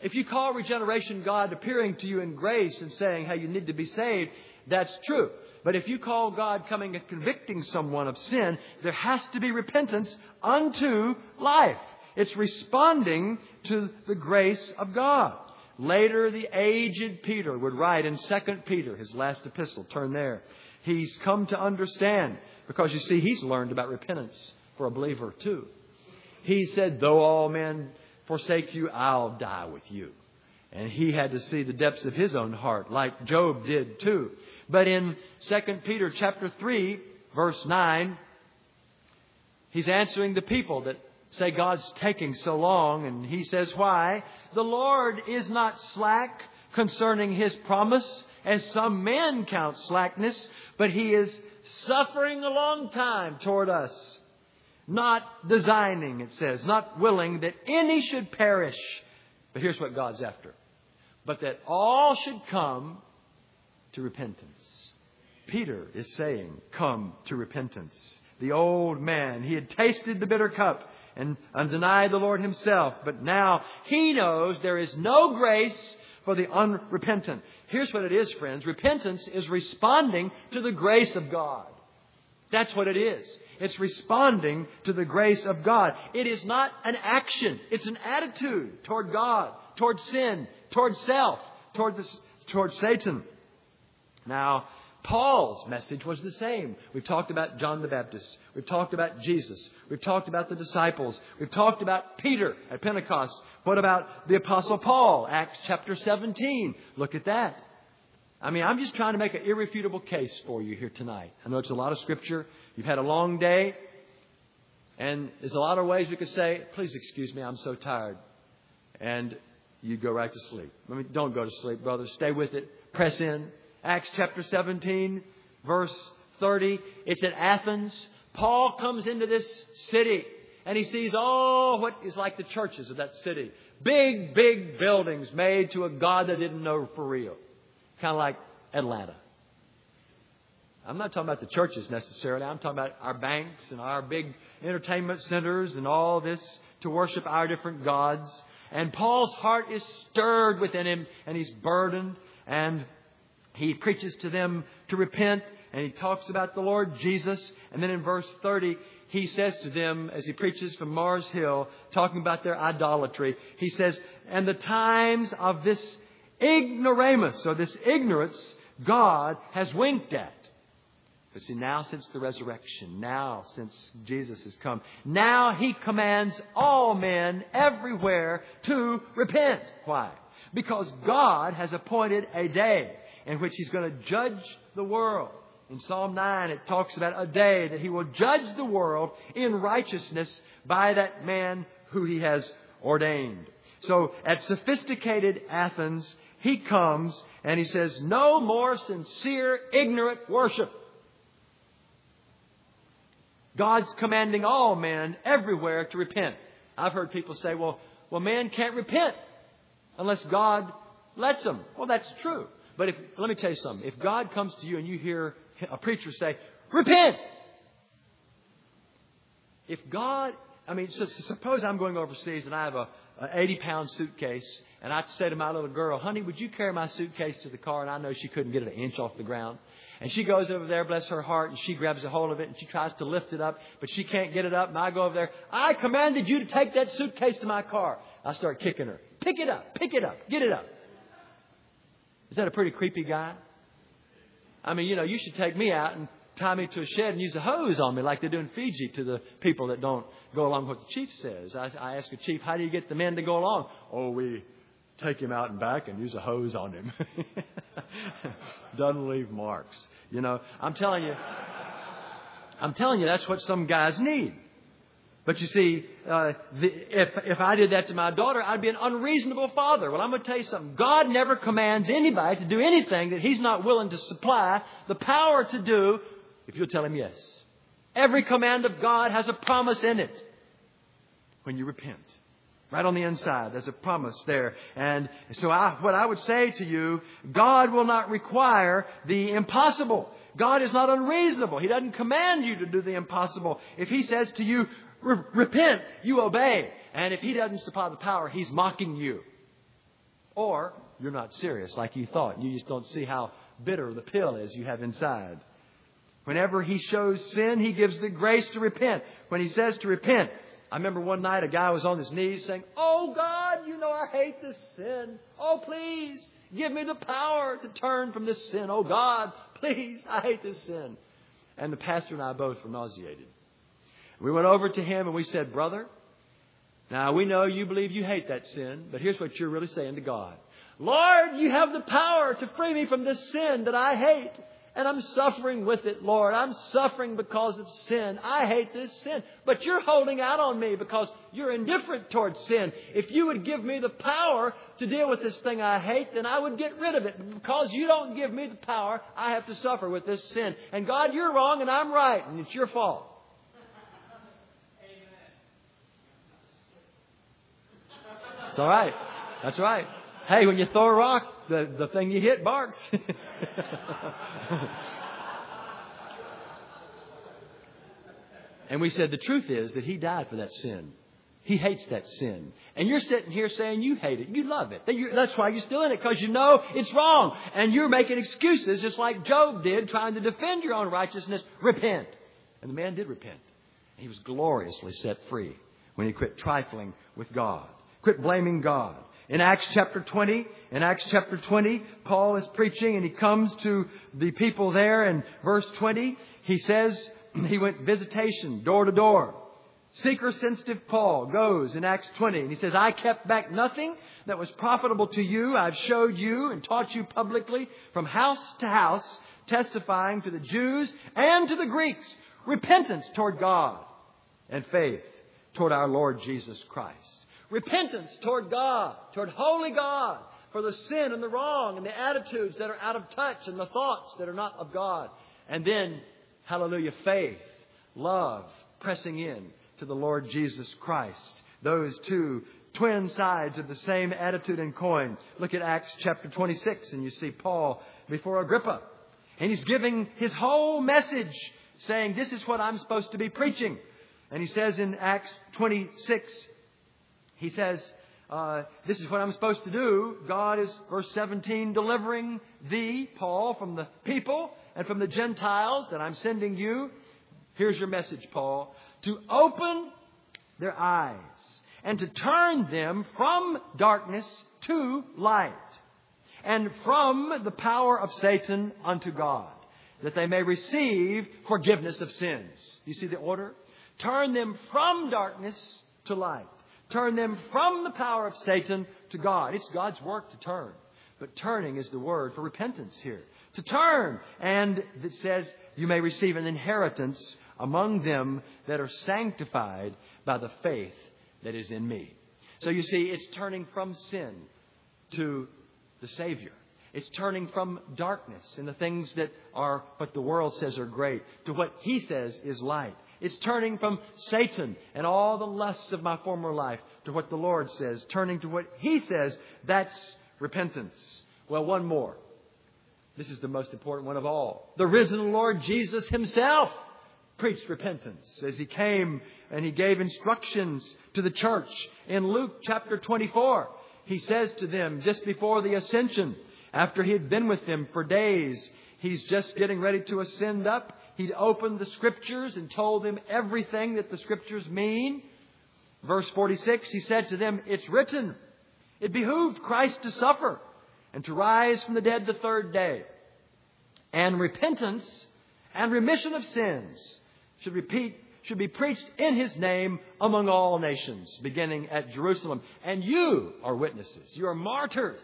if you call regeneration God appearing to you in grace and saying, hey, you need to be saved, that's true. But if you call God coming and convicting someone of sin, there has to be repentance unto life. It's responding to the grace of God. Later, the aged Peter would write in Second Peter, his last epistle. Turn there. He's come to understand, because you see, he's learned about repentance for a believer too. He said, though all men forsake you, I'll die with you. And he had to see the depths of his own heart, like Job did too. But in Second Peter chapter three, verse nine, he's answering the people that say God's taking so long. And he says, why? The Lord is not slack concerning his promise, as some men count slackness, but he is suffering a long time toward us. Not designing, it says, not willing that any should perish. But here's what God's after. But that all should come to repentance. Peter is saying, come to repentance. The old man, he had tasted the bitter cup and, and denied the Lord himself. But now he knows there is no grace for the unrepentant. Here's what it is, friends. Repentance is responding to the grace of God. That's what it is. It's responding to the grace of God. It is not an action. It's an attitude toward God, toward sin, toward self, toward this, toward Satan. Now, Paul's message was the same. We've talked about John the Baptist. We've talked about Jesus. We've talked about the disciples. We've talked about Peter at Pentecost. What about the Apostle Paul? Acts chapter seventeen. Look at that. I mean, I'm just trying to make an irrefutable case for you here tonight. I know it's a lot of scripture. You've had a long day. And there's a lot of ways we could say, please excuse me, I'm so tired. And you go right to sleep. I mean, don't go to sleep, brothers. Stay with it. Press in. Acts chapter seventeen, verse thirty. It's at Athens. Paul comes into this city and he sees all what is like the churches of that city. Big, big buildings made to a God that didn't know for real. Kind of like Atlanta. I'm not talking about the churches necessarily. I'm talking about our banks and our big entertainment centers and all this to worship our different gods. And Paul's heart is stirred within him and he's burdened, and he preaches to them to repent, and he talks about the Lord Jesus. And then in verse thirty, he says to them as he preaches from Mars Hill, talking about their idolatry. He says, and the times of this ignoramus, so this ignorance, God has winked at. But see, now since the resurrection, now since Jesus has come, now he commands all men everywhere to repent. Why? Because God has appointed a day, in which he's going to judge the world. In Psalm nine, it talks about a day that he will judge the world in righteousness by that man who he has ordained. So at sophisticated Athens, he comes and he says, no more sincere, ignorant worship. God's commanding all men everywhere to repent. I've heard people say, well, well, man can't repent unless God lets him. Well, that's true. But if, let me tell you something. If God comes to you and you hear a preacher say, repent. If God, I mean, so, suppose I'm going overseas and I have a an eighty pound suitcase. And I say to my little girl, honey, would you carry my suitcase to the car? And I know she couldn't get it an inch off the ground. And she goes over there, bless her heart, and she grabs a hold of it and she tries to lift it up, but she can't get it up. And I go over there. I commanded you to take that suitcase to my car. I start kicking her. Pick it up. Pick it up. Get it up. Is that a pretty creepy guy? I mean, you know, you should take me out and tie me to a shed and use a hose on me like they do in Fiji to the people that don't go along with what the chief says. I, I ask the chief, how do you get the men to go along? Oh, we take him out and back and use a hose on him. Doesn't leave marks. You know, I'm telling you, I'm telling you, that's what some guys need. But you see, uh, the, if if I did that to my daughter, I'd be an unreasonable father. Well, I'm going to tell you something. God never commands anybody to do anything that he's not willing to supply the power to do if you'll tell him yes. Every command of God has a promise in it. When you repent, right on the inside, there's a promise there. And so I, what I would say to you, God will not require the impossible. God is not unreasonable. He doesn't command you to do the impossible. If he says to you, repent, you obey. And if he doesn't supply the power, he's mocking you. Or you're not serious like you thought. You just don't see how bitter the pill is you have inside. Whenever he shows sin, he gives the grace to repent. When he says to repent, I remember one night a guy was on his knees saying, oh, God, you know, I hate this sin. Oh, please give me the power to turn from this sin. Oh, God, please, I hate this sin. And the pastor and I both were nauseated. We went over to him and we said, brother, now we know you believe you hate that sin, but here's what you're really saying to God. Lord, you have the power to free me from this sin that I hate. And I'm suffering with it, Lord. I'm suffering because of sin. I hate this sin. But you're holding out on me because you're indifferent towards sin. If you would give me the power to deal with this thing I hate, then I would get rid of it. But because you don't give me the power, I have to suffer with this sin. And God, you're wrong and I'm right. And it's your fault. It's all right. That's right. Hey, when you throw a rock, the, the thing you hit barks. And we said the truth is that he died for that sin. He hates that sin. And you're sitting here saying you hate it. You love it. That's why you're still in it, because you know it's wrong. And you're making excuses just like Job did, trying to defend your own righteousness. Repent. And the man did repent. He was gloriously set free when he quit trifling with God. Quit blaming God. In Acts chapter twenty, in Acts chapter twenty, Paul is preaching and he comes to the people there. In verse twenty, he says he went visitation door to door. Seeker sensitive Paul goes in Acts twenty and he says, I kept back nothing that was profitable to you. I've showed you and taught you publicly from house to house, testifying to the Jews and to the Greeks, repentance toward God and faith toward our Lord Jesus Christ. Repentance toward God, toward holy God, for the sin and the wrong and the attitudes that are out of touch and the thoughts that are not of God. And then, hallelujah, faith, love, pressing in to the Lord Jesus Christ. Those two twin sides of the same attitude and coin. Look at Acts chapter twenty-six and you see Paul before Agrippa. And he's giving his whole message saying, this is what I'm supposed to be preaching. And he says in Acts twenty-six, he says, uh, this is what I'm supposed to do. God is, verse seventeen, delivering thee, Paul, from the people and from the Gentiles that I'm sending you. Here's your message, Paul, to open their eyes and to turn them from darkness to light and from the power of Satan unto God, that they may receive forgiveness of sins. You see the order? Turn them from darkness to light. Turn them from the power of Satan to God. It's God's work to turn. But turning is the word for repentance here. To turn. And it says you may receive an inheritance among them that are sanctified by the faith that is in me. So you see, it's turning from sin to the Savior. It's turning from darkness and the things that are what the world says are great to what He says is light. It's turning from Satan and all the lusts of my former life to what the Lord says, turning to what He says. That's repentance. Well, one more. This is the most important one of all. The risen Lord Jesus Himself preached repentance as He came and He gave instructions to the church. In Luke chapter twenty-four, He says to them just before the ascension, after He had been with them for days, He's just getting ready to ascend up. He'd opened the Scriptures and told them everything that the Scriptures mean. Verse forty-six, He said to them, "It's written, it behooved Christ to suffer and to rise from the dead the third day. And repentance and remission of sins should repeat, should be preached in His name among all nations, beginning at Jerusalem. And you are witnesses, you are martyrs,"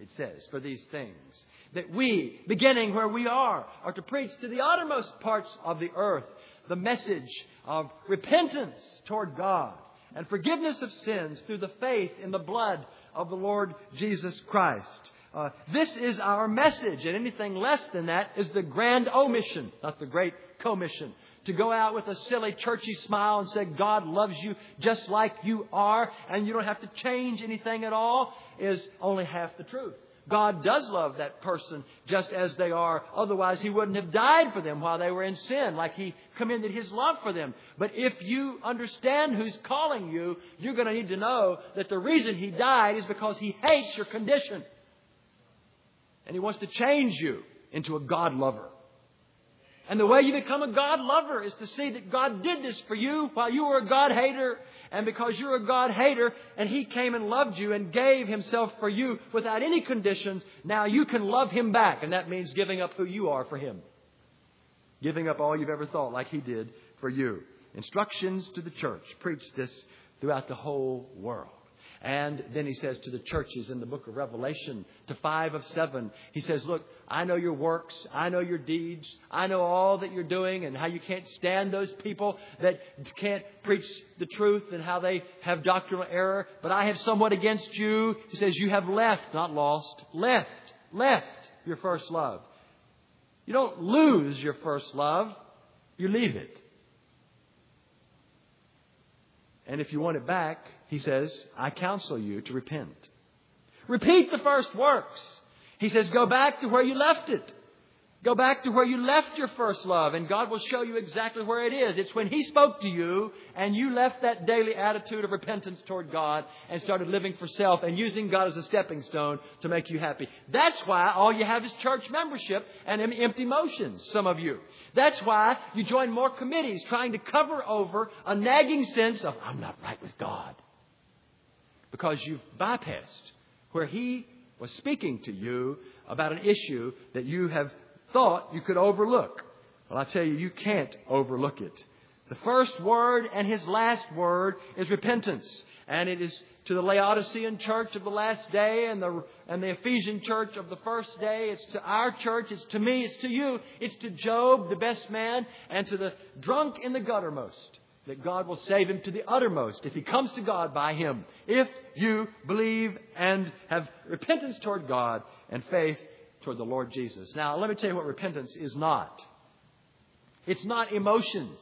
it says, "for these things. That we, beginning where we are, are to preach to the uttermost parts of the earth the message of repentance toward God and forgiveness of sins through the faith in the blood of the Lord Jesus Christ." Uh, this is our message, and anything less than that is the grand omission, not the great commission. To go out with a silly, churchy smile and say, "God loves you just like you are, and you don't have to change anything at all," is only half the truth. God does love that person just as they are. Otherwise, He wouldn't have died for them while they were in sin, like He commended His love for them. But if you understand who's calling you, you're going to need to know that the reason He died is because He hates your condition. And He wants to change you into a God lover. And the way you become a God lover is to see that God did this for you while you were a God hater. And because you're a God hater and He came and loved you and gave Himself for you without any conditions, now you can love Him back. And that means giving up who you are for Him. Giving up all you've ever thought like He did for you. Instructions to the church. Preach this throughout the whole world. And then He says to the churches in the book of Revelation, to five of seven, He says, "Look, I know your works. I know your deeds. I know all that you're doing and how you can't stand those people that can't preach the truth and how they have doctrinal error. But I have somewhat against you." He says, "You have left," not lost, left, left your first love. You don't lose your first love. You leave it. And if you want it back, He says, "I counsel you to repent." Repeat the first works. He says, go back to where you left it. Go back to where you left your first love, and God will show you exactly where it is. It's when He spoke to you and you left that daily attitude of repentance toward God and started living for self and using God as a stepping stone to make you happy. That's why all you have is church membership and empty motions, some of you. That's why you join more committees trying to cover over a nagging sense of, "I'm not right with God." Because you've bypassed where He was speaking to you about an issue that you have thought you could overlook. Well, I tell you, you can't overlook it. The first word and His last word is repentance. And it is to the Laodicean church of the last day and the and the Ephesian church of the first day. It's to our church. It's to me. It's to you. It's to Job, the best man, and to the drunk in the guttermost. That God will save him to the uttermost if he comes to God by Him. If you believe and have repentance toward God and faith toward the Lord Jesus. Now, let me tell you what repentance is not. It's not emotions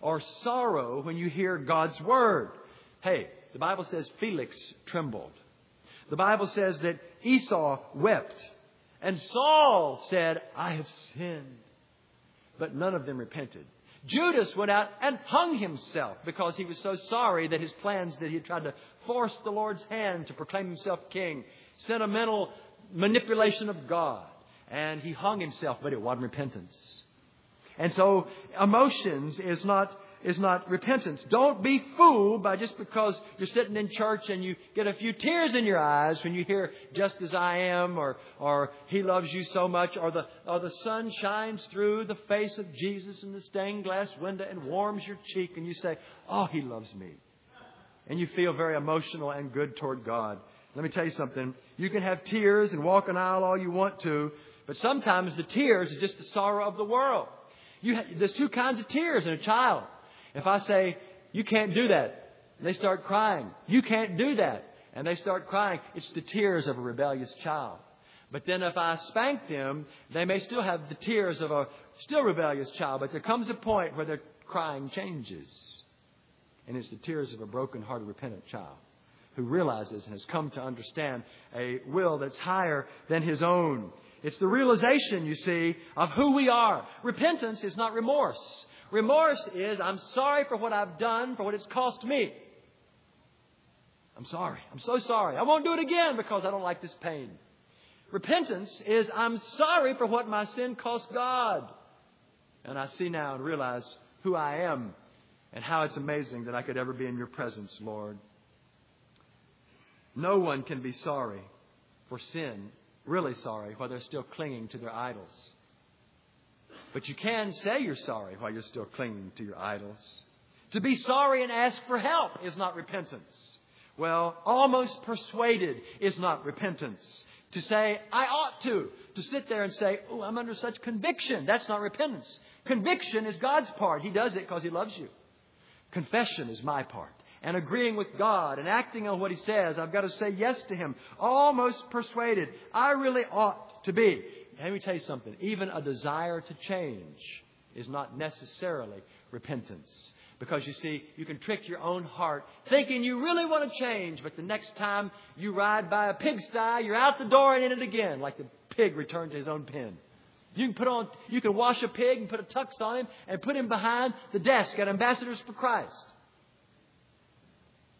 or sorrow when you hear God's word. Hey, the Bible says Felix trembled. The Bible says that Esau wept. And Saul said, "I have sinned." But none of them repented. Judas went out and hung himself because he was so sorry that his plans that he had tried to force the Lord's hand to proclaim himself king. Sentimental manipulation of God. And he hung himself, but it wasn't repentance. And so emotions is not is not repentance. Don't be fooled by just because you're sitting in church and you get a few tears in your eyes when you hear "Just as I Am" or or "He loves you so much" or the or the sun shines through the face of Jesus in the stained glass window and warms your cheek and you say, "Oh, He loves me." And you feel very emotional and good toward God. Let me tell you something. You can have tears and walk an aisle all you want to, but sometimes the tears are just the sorrow of the world. You ha- there's two kinds of tears in a child. If I say, you can't do that, and they start crying. You can't do that, and they start crying. It's the tears of a rebellious child. But then if I spank them, they may still have the tears of a still rebellious child. But there comes a point where their crying changes. And it's the tears of a broken-hearted, repentant child who realizes and has come to understand a will that's higher than his own. It's the realization, you see, of who we are. Repentance is not remorse. Remorse is, I'm sorry for what I've done, for what it's cost me. I'm sorry. I'm so sorry. I won't do it again because I don't like this pain. Repentance is, I'm sorry for what my sin cost God. And I see now and realize who I am and how it's amazing that I could ever be in your presence, Lord. No one can be sorry for sin, really sorry, while they're still clinging to their idols. But you can say you're sorry while you're still clinging to your idols. To be sorry and ask for help is not repentance. Well, almost persuaded is not repentance. To say, I ought to. To sit there and say, oh, I'm under such conviction. That's not repentance. Conviction is God's part. He does it because He loves you. Confession is my part. And agreeing with God and acting on what He says. I've got to say yes to Him. Almost persuaded. I really ought to be. Let me tell you something. Even a desire to change is not necessarily repentance. Because, you see, you can trick your own heart thinking you really want to change. But the next time you ride by a pigsty, you're out the door and in it again, like the pig returned to his own pen. You can put on, you can wash a pig and put a tux on him and put him behind the desk at Ambassadors for Christ.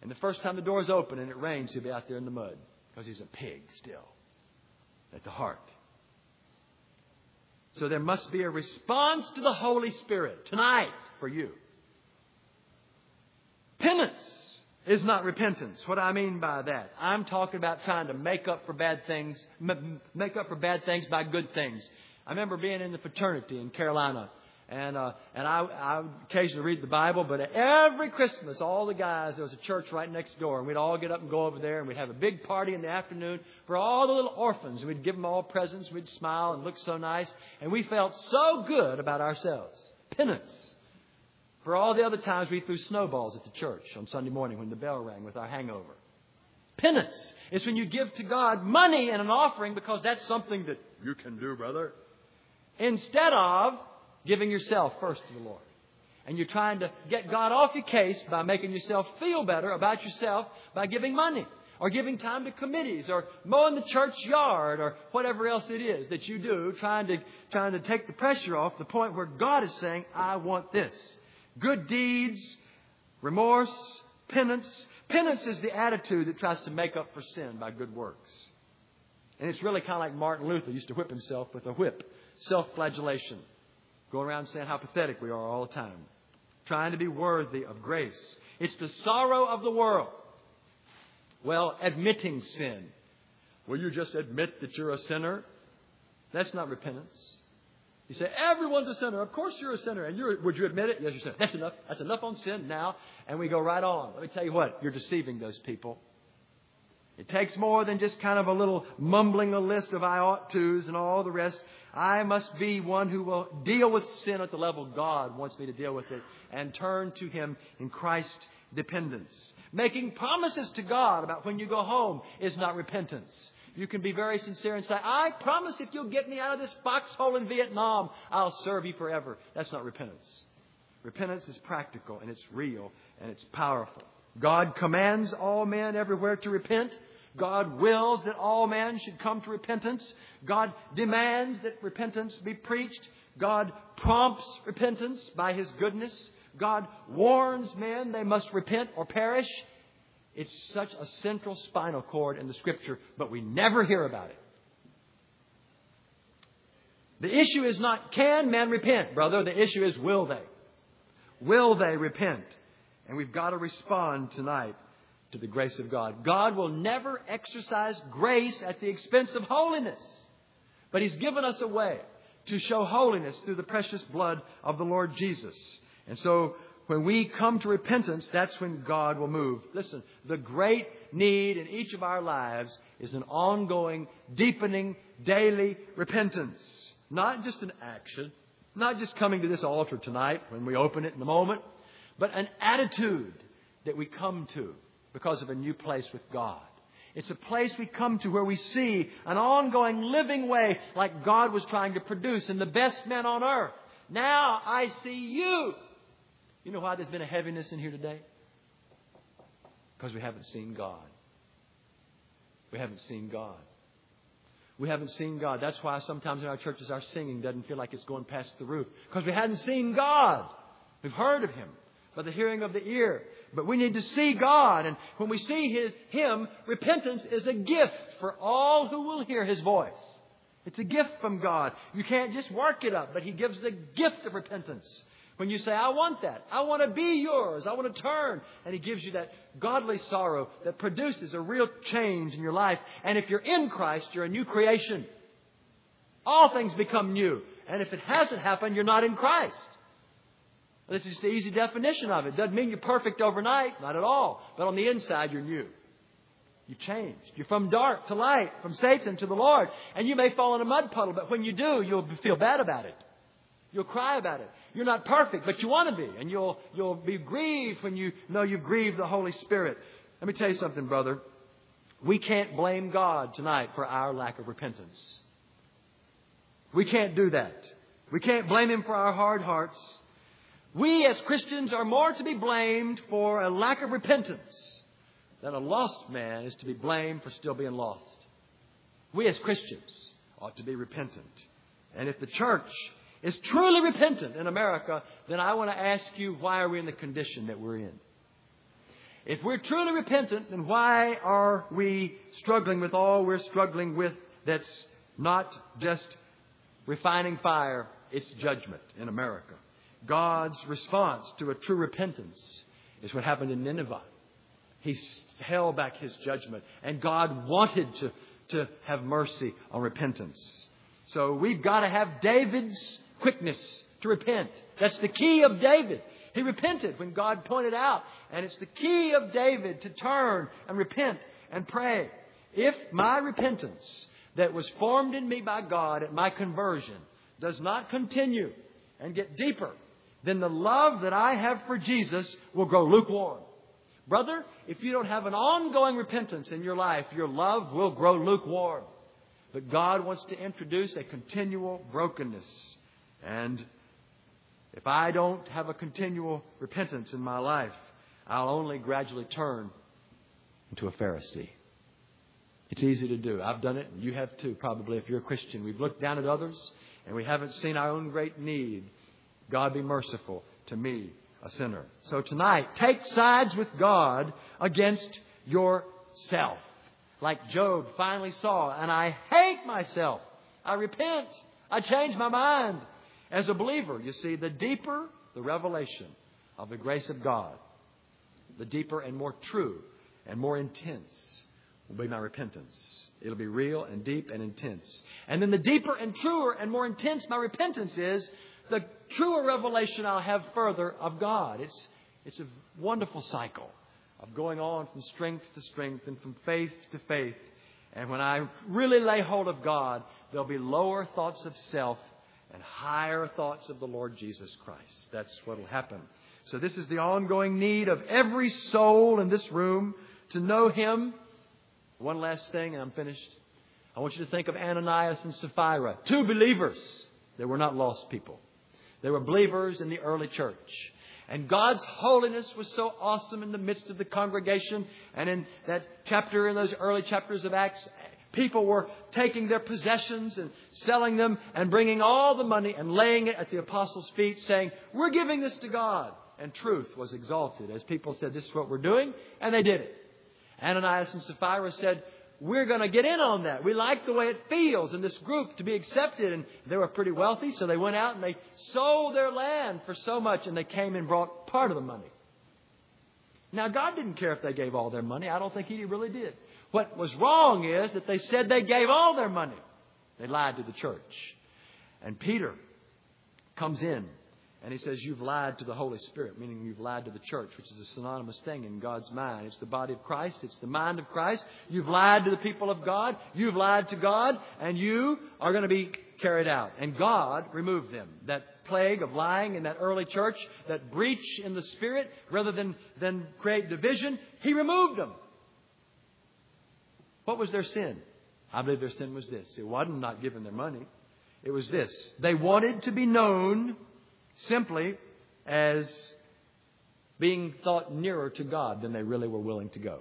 And the first time the door's open and it rains, he'll be out there in the mud because he's a pig still at the heart. So there must be a response to the Holy Spirit tonight for you. Penance is not repentance. What I mean by that, I'm talking about trying to make up for bad things, m- make up for bad things by good things. I remember being in the fraternity in Carolina, and uh, and I, I would occasionally read the Bible. But every Christmas, all the guys, there was a church right next door, and we'd all get up and go over there, and we'd have a big party in the afternoon for all the little orphans. And we'd give them all presents. We'd smile and look so nice, and we felt so good about ourselves. Penance. For all the other times we threw snowballs at the church on Sunday morning when the bell rang with our hangover. Penance is when you give to God money and an offering because that's something that you can do, brother. Instead of giving yourself first to the Lord. And you're trying to get God off your case by making yourself feel better about yourself by giving money or giving time to committees or mowing the church yard or whatever else it is that you do, trying to, trying to take the pressure off the point where God is saying, I want this. Good deeds, remorse, penance. Penance is the attitude that tries to make up for sin by good works. And it's really kind of like Martin Luther used to whip himself with a whip. Self-flagellation. Going around saying how pathetic we are all the time. Trying to be worthy of grace. It's the sorrow of the world. Well, admitting sin. Will you just admit that you're a sinner? That's not repentance. You say, everyone's a sinner. Of course you're a sinner. And you're, would you admit it? Yes, you're a sinner. That's enough. That's enough on sin now. And we go right on. Let me tell you what. You're deceiving those people. It takes more than just kind of a little mumbling a list of I ought to's and all the rest. I must be one who will deal with sin at the level God wants me to deal with it and turn to Him in Christ dependence. Making promises to God about when you go home is not repentance. You can be very sincere and say, I promise if you'll get me out of this foxhole in Vietnam, I'll serve you forever. That's not repentance. Repentance is practical and it's real and it's powerful. God commands all men everywhere to repent. God wills that all men should come to repentance. God demands that repentance be preached. God prompts repentance by His goodness. God warns men they must repent or perish. It's such a central spinal cord in the Scripture, but we never hear about it. The issue is not, can men repent, brother? The issue is, will they? Will they repent? And we've got to respond tonight to the grace of God. God will never exercise grace at the expense of holiness. But He's given us a way to show holiness through the precious blood of the Lord Jesus. And so When we come to repentance, that's when God will move. Listen, the great need in each of our lives is an ongoing, deepening, daily repentance. Not just an action, not just coming to this altar tonight when we open it in a moment, but an attitude that we come to because of a new place with God. It's a place we come to where we see an ongoing, living way like God was trying to produce in the best men on earth. Now I see you. You know why there's been a heaviness in here today? Because we haven't seen God. We haven't seen God. We haven't seen God. That's why sometimes in our churches our singing doesn't feel like it's going past the roof. Because we hadn't seen God. We've heard of Him by the hearing of the ear. But we need to see God. And when we see His Him, repentance is a gift for all who will hear His voice. It's a gift from God. You can't just work it up, but He gives the gift of repentance. When you say, I want that. I want to be yours. I want to turn. And He gives you that godly sorrow that produces a real change in your life. And if you're in Christ, you're a new creation. All things become new. And if it hasn't happened, you're not in Christ. That's just the easy definition of it. Doesn't mean you're perfect overnight. Not at all. But on the inside, you're new. You've changed. You're from dark to light, from Satan to the Lord. And you may fall in a mud puddle, but when you do, you'll feel bad about it. You'll cry about it. You're not perfect, but you want to be. And you'll you'll be grieved when you know you've grieved the Holy Spirit. Let me tell you something, brother. We can't blame God tonight for our lack of repentance. We can't do that. We can't blame Him for our hard hearts. We as Christians are more to be blamed for a lack of repentance than a lost man is to be blamed for still being lost. We as Christians ought to be repentant. And if the church is truly repentant in America, then I want to ask you, why are we in the condition that we're in? If we're truly repentant, then why are we struggling with all we're struggling with that's not just refining fire, it's judgment in America? God's response to a true repentance is what happened in Nineveh. He held back His judgment, and God wanted to, to have mercy on repentance. So we've got to have David's quickness to repent. That's the key of David. He repented when God pointed out. And it's the key of David to turn and repent and pray. If my repentance that was formed in me by God at my conversion does not continue and get deeper, then the love that I have for Jesus will grow lukewarm. Brother, if you don't have an ongoing repentance in your life, your love will grow lukewarm. But God wants to introduce a continual brokenness. And if I don't have a continual repentance in my life, I'll only gradually turn into a Pharisee. It's easy to do. I've done it, and you have too, probably, if you're a Christian. We've looked down at others, and we haven't seen our own great need. God be merciful to me, a sinner. So tonight, take sides with God against yourself. Like Job finally saw, and I hate myself. I repent. I change my mind. As a believer, you see, the deeper the revelation of the grace of God, the deeper and more true and more intense will be my repentance. It'll be real and deep and intense. And then the deeper and truer and more intense my repentance is, the truer revelation I'll have further of God. It's, it's a wonderful cycle of going on from strength to strength and from faith to faith. And when I really lay hold of God, there'll be lower thoughts of self and higher thoughts of the Lord Jesus Christ. That's what will happen. So this is the ongoing need of every soul in this room to know Him. One last thing, and I'm finished. I want you to think of Ananias and Sapphira, two believers. They were not lost people. They were believers in the early church. And God's holiness was so awesome in the midst of the congregation. And in that chapter, in those early chapters of Acts, people were taking their possessions and selling them and bringing all the money and laying it at the apostles' feet, saying, we're giving this to God. And truth was exalted as people said, this is what we're doing. And they did it. Ananias and Sapphira said, we're going to get in on that. We like the way it feels in this group to be accepted. And they were pretty wealthy, so they went out and they sold their land for so much. And they came and brought part of the money. Now, God didn't care if they gave all their money. I don't think He really did. What was wrong is that they said they gave all their money. They lied to the church. And Peter comes in And he says, you've lied to the Holy Spirit, meaning you've lied to the church, which is a synonymous thing in God's mind. It's the body of Christ. It's the mind of Christ. You've lied to the people of God. You've lied to God, and you are going to be carried out. And God removed them. That plague of lying in that early church, that breach in the Spirit, rather than, than create division, he removed them. What was their sin? I believe their sin was this. It wasn't not giving their money. It was this. They wanted to be known simply as being thought nearer to God than they really were willing to go.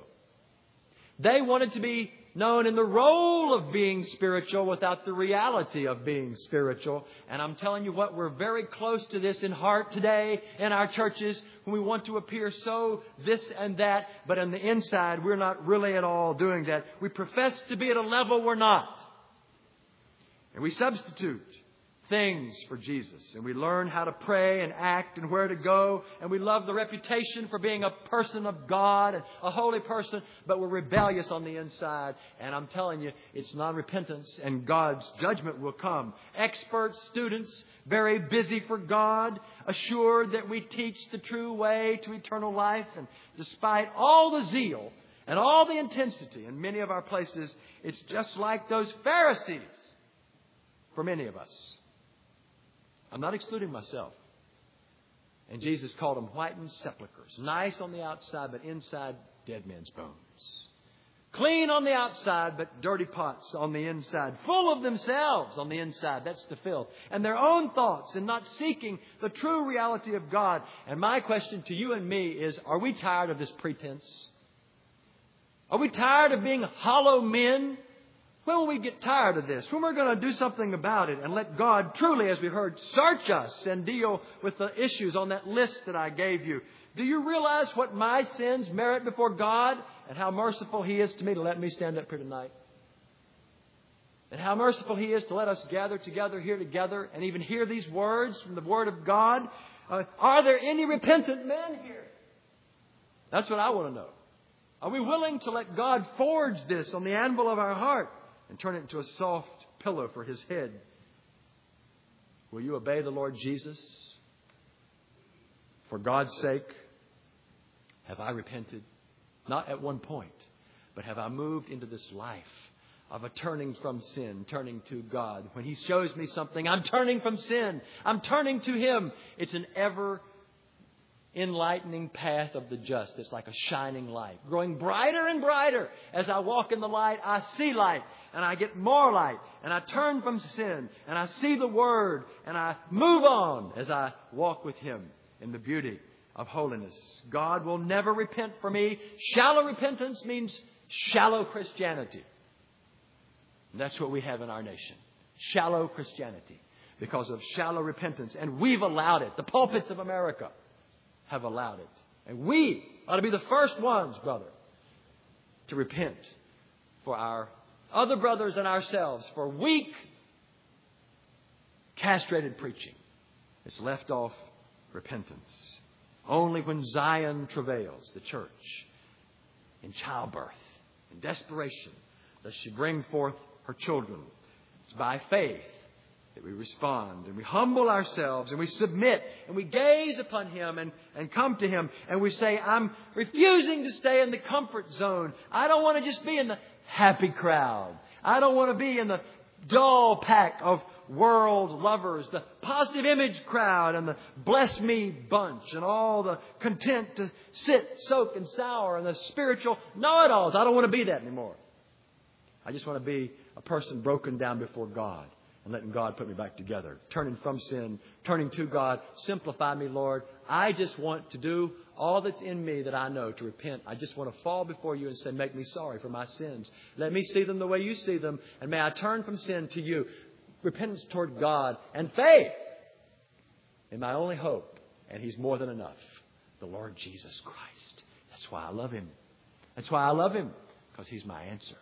They wanted to be known in the role of being spiritual without the reality of being spiritual. And I'm telling you what, we're very close to this in heart today in our churches when we want to appear so this and that. But on the inside, we're not really at all doing that. We profess to be at a level we're not. And we substitute things for Jesus, and we learn how to pray and act and where to go, and we love the reputation for being a person of God and a holy person, but we're rebellious on the inside. And I'm telling you, it's non-repentance, and God's judgment will come. Expert students, very busy for God, assured that we teach the true way to eternal life, and despite all the zeal and all the intensity in many of our places, it's just like those Pharisees for many of us. I'm not excluding myself. And Jesus called them whitened sepulchres. Nice on the outside, but inside, dead men's bones. Clean on the outside, but dirty pots on the inside. Full of themselves on the inside. That's the filth. And their own thoughts, and not seeking the true reality of God. And my question to you and me is, are we tired of this pretense? Are we tired of being hollow men? When will we get tired of this? When we're going to do something about it and let God truly, as we heard, search us and deal with the issues on that list that I gave you. Do you realize what my sins merit before God and how merciful He is to me to let me stand up here tonight? And how merciful He is to let us gather together here together and even hear these words from the Word of God? Uh, are there any repentant men here? That's what I want to know. Are we willing to let God forge this on the anvil of our heart and turn it into a soft pillow for His head? Will you obey the Lord Jesus? For God's sake, have I repented? Not at one point, but have I moved into this life of a turning from sin, turning to God? When He shows me something, I'm turning from sin. I'm turning to Him. It's an ever enlightening path of the just. It's like a shining light, growing brighter and brighter. As I walk in the light, I see light, and I get more light, and I turn from sin, and I see the Word, and I move on as I walk with Him in the beauty of holiness. God will never repent for me. Shallow repentance means shallow Christianity. And that's what we have in our nation. Shallow Christianity because of shallow repentance. And we've allowed it. The pulpits of America have allowed it. And we ought to be the first ones, brother, to repent for our other brothers and ourselves for weak, castrated preaching. It's left off repentance. Only when Zion travails, the church, in childbirth, in desperation, does she bring forth her children. It's by faith that we respond and we humble ourselves and we submit and we gaze upon Him and, and come to Him and we say, I'm refusing to stay in the comfort zone. I don't want to just be in the happy crowd. I don't want to be in the dull pack of world lovers, the positive image crowd and the bless me bunch and all the content to sit, soak and sour and the spiritual know-it-alls. I don't want to be that anymore. I just want to be a person broken down before God. And letting God put me back together. Turning from sin. Turning to God. Simplify me, Lord. I just want to do all that's in me that I know to repent. I just want to fall before You and say, make me sorry for my sins. Let me see them the way You see them. And may I turn from sin to You. Repentance toward God and faith in my only hope. And He's more than enough. The Lord Jesus Christ. That's why I love Him. That's why I love Him. Because He's my answer.